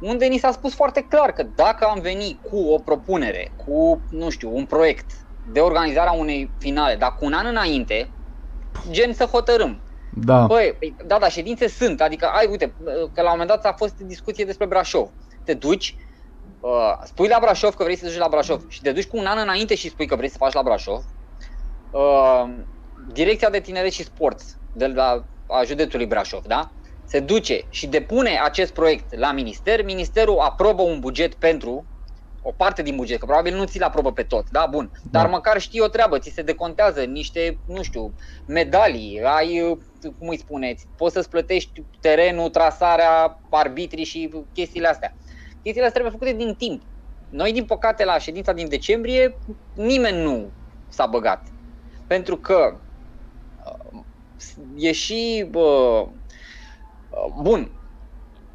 unde ni s-a spus foarte clar că dacă am venit cu o propunere, cu, nu știu, un proiect de organizarea unei finale, dar cu un an înainte, gen să hotărâm. Da. Păi, da, da, ședințe sunt, adică, ai, uite, că la un moment dat a fost discuție despre Brașov. Te duci, spui la Brașov că vrei să duci la Brașov și te duci cu un an înainte și spui că vrei să faci la Brașov. Direcția de Tineret și Sport de la județului Brașov, da? Se duce și depune acest proiect la minister, ministerul aprobă un buget pentru o parte din buget, că probabil nu ți-l aprobă pe tot, da, bun, dar da, măcar știi o treabă, ți se decontează niște, nu știu, medalii, ai, cum îi spuneți, poți să-ți plătești terenul, trasarea, arbitrii și chestiile astea. Chestiile astea trebuie făcute din timp. Noi, din păcate, la ședința din decembrie, nimeni nu s-a băgat, pentru că e și, bun,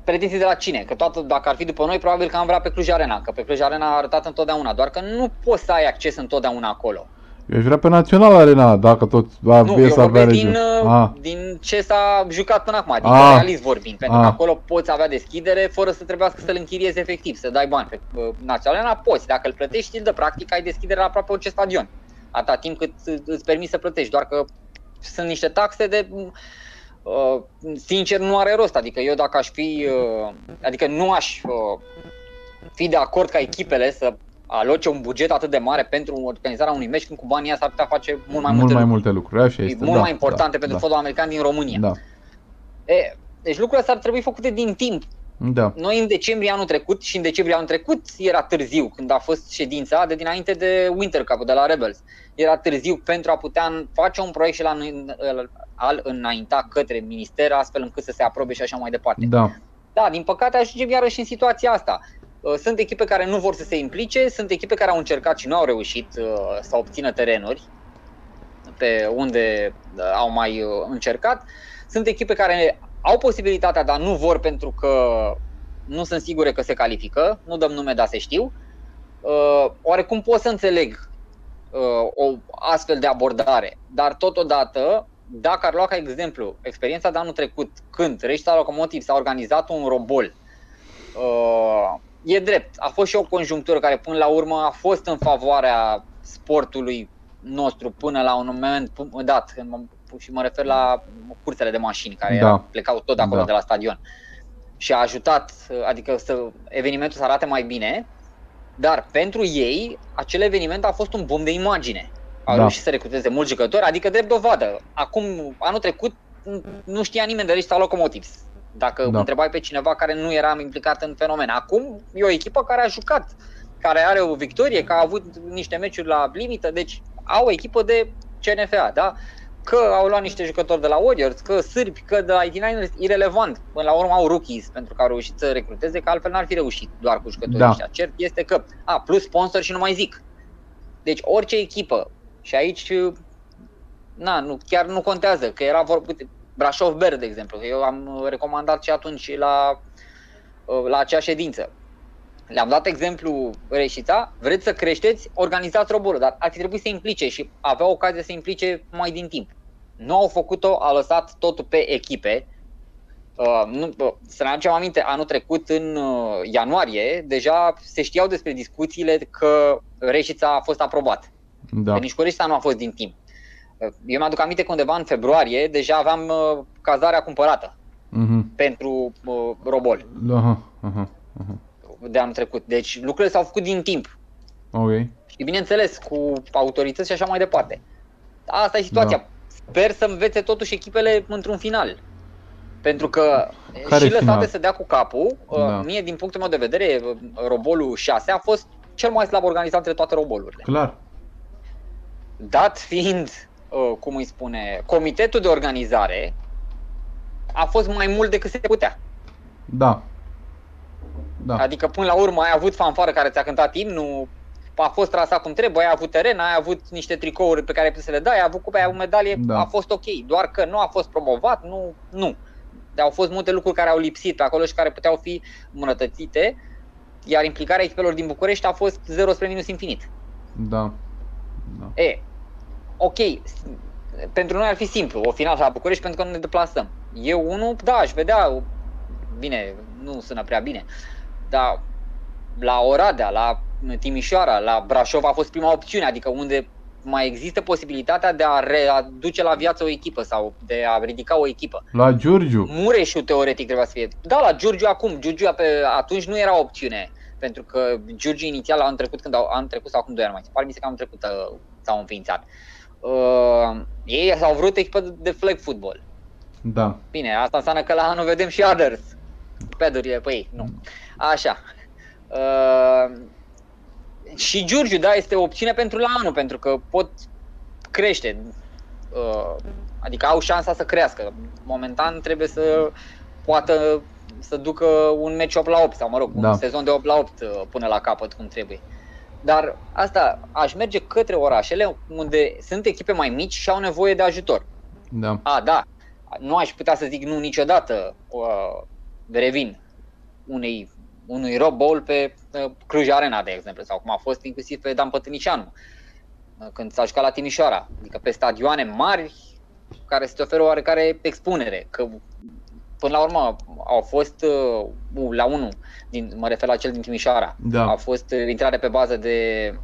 pretenții de la cine? Că toată, dacă ar fi după noi, probabil că am vrea pe Cluj Arena, că pe Cluj Arena a arătat întotdeauna, doar că nu poți să ai acces întotdeauna acolo. Eu aș vrea pe Național Arena, dacă tot ar fi să avea regiune. Din ce s-a jucat până acum, din realist vorbind, pentru că acolo poți avea deschidere fără să trebuiască să-l închiriezi efectiv, să dai bani. Pe Național Arena poți, dacă îl plătești, îl dă, practic ai deschidere la aproape orice stadion, atâta timp cât îți permiți să plătești, doar că sunt niște taxe de... sincer, nu are rost, adică eu dacă aș fi, adică nu aș fi de acord ca echipele să aloce un buget atât de mare pentru organizarea unui meci, când cu banii s-ar putea face mult mai multe lucruri. Așa este, mult mai importante pentru fotbalul american din România. Da. Deci lucrurile s-ar trebui făcute din timp. Da. Noi în decembrie anul trecut, și în decembrie anul trecut era târziu, când a fost ședința de dinainte de Winter Cup de la Rebels. Era târziu pentru a putea face un proiect și al înainta către minister, astfel încât să se aprobe și așa mai departe. Da, da, din păcate ajungem iarăși în situația asta. Sunt echipe care nu vor să se implice, sunt echipe care au încercat și nu au reușit să obțină terenuri pe unde au mai încercat. Sunt echipe care au posibilitatea, dar nu vor pentru că nu sunt sigure că se califică, nu dăm nume, dar se știu. Oarecum pot să înțeleg o astfel de abordare, dar totodată, dacă ar lua ca exemplu experiența de anul trecut, când Reșița Locomotives s-a organizat un robol, e drept, a fost și o conjunctură care până la urmă a fost în favoarea sportului nostru până la un moment dat, și mă refer la cursele de mașini care plecau tot acolo de la stadion, și a ajutat, adică evenimentul să arate mai bine, dar pentru ei acel eveniment a fost un bum de imagine. Au reușit să recruteze mulți jucători, adică drept dovadă. Acum, anul trecut, nu știa nimeni de Reșița Locomotives, dacă întrebai pe cineva care nu era implicat în fenomen. Acum e o echipă care a jucat, care are o victorie, că a avut niște meciuri la limită, deci au o echipă de CNFA, da? Că au luat niște jucători de la Warriors, că sârbi, că de la 89ers, irelevant. Până la urmă au rookies, pentru că au reușit să recruteze, că altfel n-ar fi reușit doar cu jucătorii ăștia. Cert este că, plus sponsor și nu mai zic. Deci orice echipă. Și aici, chiar nu contează, că era vorba Brașov Ber, de exemplu, că eu am recomandat și atunci la acea ședință. Le-am dat exemplu Reșița, vreți să creșteți, organizați robolul, dar ar fi trebuit să implice și avea ocazia să implice mai din timp. Nu au făcut-o, a lăsat totul pe echipe. Să ne aducem aminte, anul trecut, în ianuarie, deja se știau despre discuțiile că Reșița a fost aprobat. Da. Că nici cu Reșița nu a fost din timp. Eu mi-aduc aminte că undeva în februarie deja aveam cazarea cumpărată pentru robol de anul trecut. Deci lucrurile s-au făcut din timp. Okay. Și bineînțeles cu autorități și așa mai departe. Asta e situația. Sper să învețe totuși echipele într-un final. Pentru că care și lăsate să dea cu capul, da. Mie din punctul meu de vedere, robolul 6 a fost cel mai slab organizat între toate robolurile. Clar. Dat fiind, cum îi spune, comitetul de organizare a fost mai mult decât se putea. Da. Da. Adică până la urmă ai avut fanfară care ți-a cântat imnul, a fost trasat cum trebuie, ai avut teren, ai avut niște tricouri pe care ai putut să le dai, ai avut cupe, ai avut medalie, da. A fost ok, doar că nu a fost promovat, nu. Dar au fost multe lucruri care au lipsit acolo și care puteau fi îmbunătățite, iar implicarea echipelor din București a fost 0 spre minus infinit. Da. Da. E, ok, pentru noi ar fi simplu, o finală la București pentru că nu ne deplasăm. Eu unul, da, aș vedea, bine, nu sună prea bine, dar la Oradea, la Timișoara, la Brașov a fost prima opțiune, adică unde mai există posibilitatea de a readuce la viață o echipă sau de a ridica o echipă. La Giurgiu. Mureșul teoretic trebuia să fie. Da, la Giurgiu acum. Giurgiu atunci nu era opțiune, pentru că Giurgiu inițial anul trecut, când anul trecut sau acum 2 ani mai țin, mi se că anul trecut s-au înființat. Ei s-au vrut echipă de flag football. Da. Bine, asta înseamnă că la anul vedem și others. Pedurile pe ei, nu. Așa. Și Giurgiu, da, este o opțiune pentru la anul, pentru că pot crește, adică au șansa să crească. Momentan trebuie să poată să ducă un meci 8 la 8 sau, mă rog, un sezon de 8 la 8 până la capăt cum trebuie. Dar asta, aș merge către orașele unde sunt echipe mai mici și au nevoie de ajutor. Da. A, da, nu aș putea să zic nu niciodată, revin unui Rob Bowl pe Cluj Arena, de exemplu, sau cum a fost inclusiv pe Dan Pătânișanu, când s-a jucat la Timișoara, adică pe stadioane mari care se oferă oarecare expunere, că până la urmă au fost la unul, mă refer la cel din Timișoara, da. A fost intrare pe bază de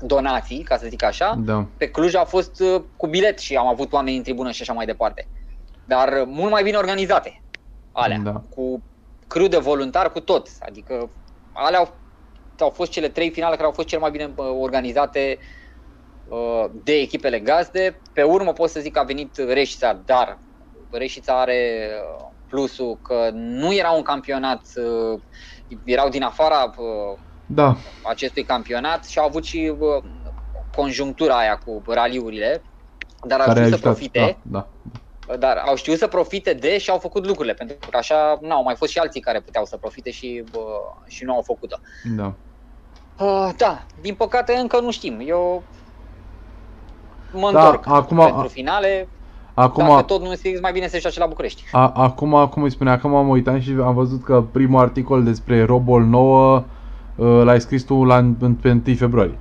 donații, ca să zic așa, da. Pe Cluj a fost cu bilet și am avut oameni în tribună și așa mai departe, dar mult mai bine organizate alea, da. Cu crew de voluntari, cu tot, adică alea au fost cele 3 finale care au fost cel mai bine organizate de echipele gazde. Pe urmă pot să zic că a venit Reșița, dar Reșița are plusul că nu era un campionat, erau din afara da. Acestui campionat și au avut și conjunctura aia cu raliurile, dar care au ajuns să profite. Da, da. Dar au știut să profite de și au făcut lucrurile, pentru că așa n-au mai fost și alții care puteau să profite și nu au făcut-o. Da. Da, din păcate încă nu știm. Eu mă întorc acum, pentru finale, acum, dacă tot nu este mai bine să joace la București. Acum îi spune, acum am uitat și am văzut că primul articol despre Robol 9 l-ai scris tu pe 1 februarie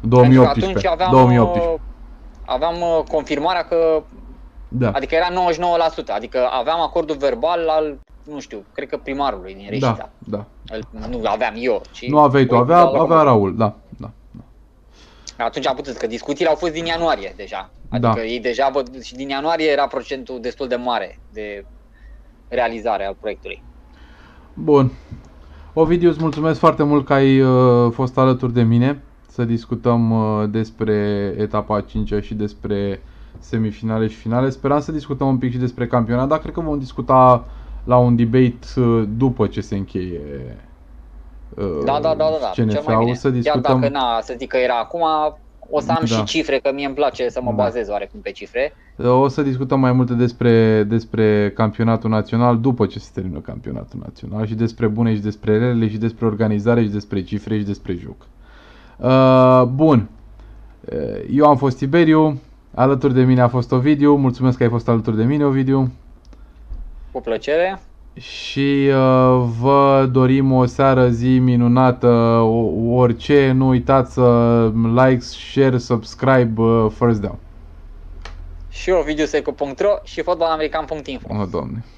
2018. Atunci aveam confirmarea că, da. Adică era 99%, adică aveam acordul verbal al, nu știu, cred că primarului din Reșița. Da, da. Nu aveam eu. Ci nu aveai tu, avea Raul, da, da, da. Atunci am putut, că discuțiile au fost din ianuarie deja, adică da. Ei deja, și din ianuarie era procentul destul de mare de realizare al proiectului. Bun. Ovidiu, îți mulțumesc foarte mult că ai fost alături de mine. Să discutăm despre etapa 5-a și despre semifinale și finale. Speram să discutăm un pic și despre campionat, dar cred că vom discuta la un debate după ce se încheie da, cel mai bine. Să discutăm... Chiar dacă să zic că era acum, o să am și cifre, că mie îmi place să mă bazez oarecum pe cifre. O să discutăm mai multe despre campionatul național după ce se termină campionatul național și despre bune și despre rele și despre organizare și despre cifre și despre joc. Bun, eu am fost Tiberiu, alături de mine a fost Ovidiu, mulțumesc că ai fost alături de mine, Ovidiu. Cu plăcere. Și vă dorim o seară, zi minunată, orice, nu uitați să like, share, subscribe, First Down. Și ovidiu.secu.ro și fotbalamerican.info. O, Doamne.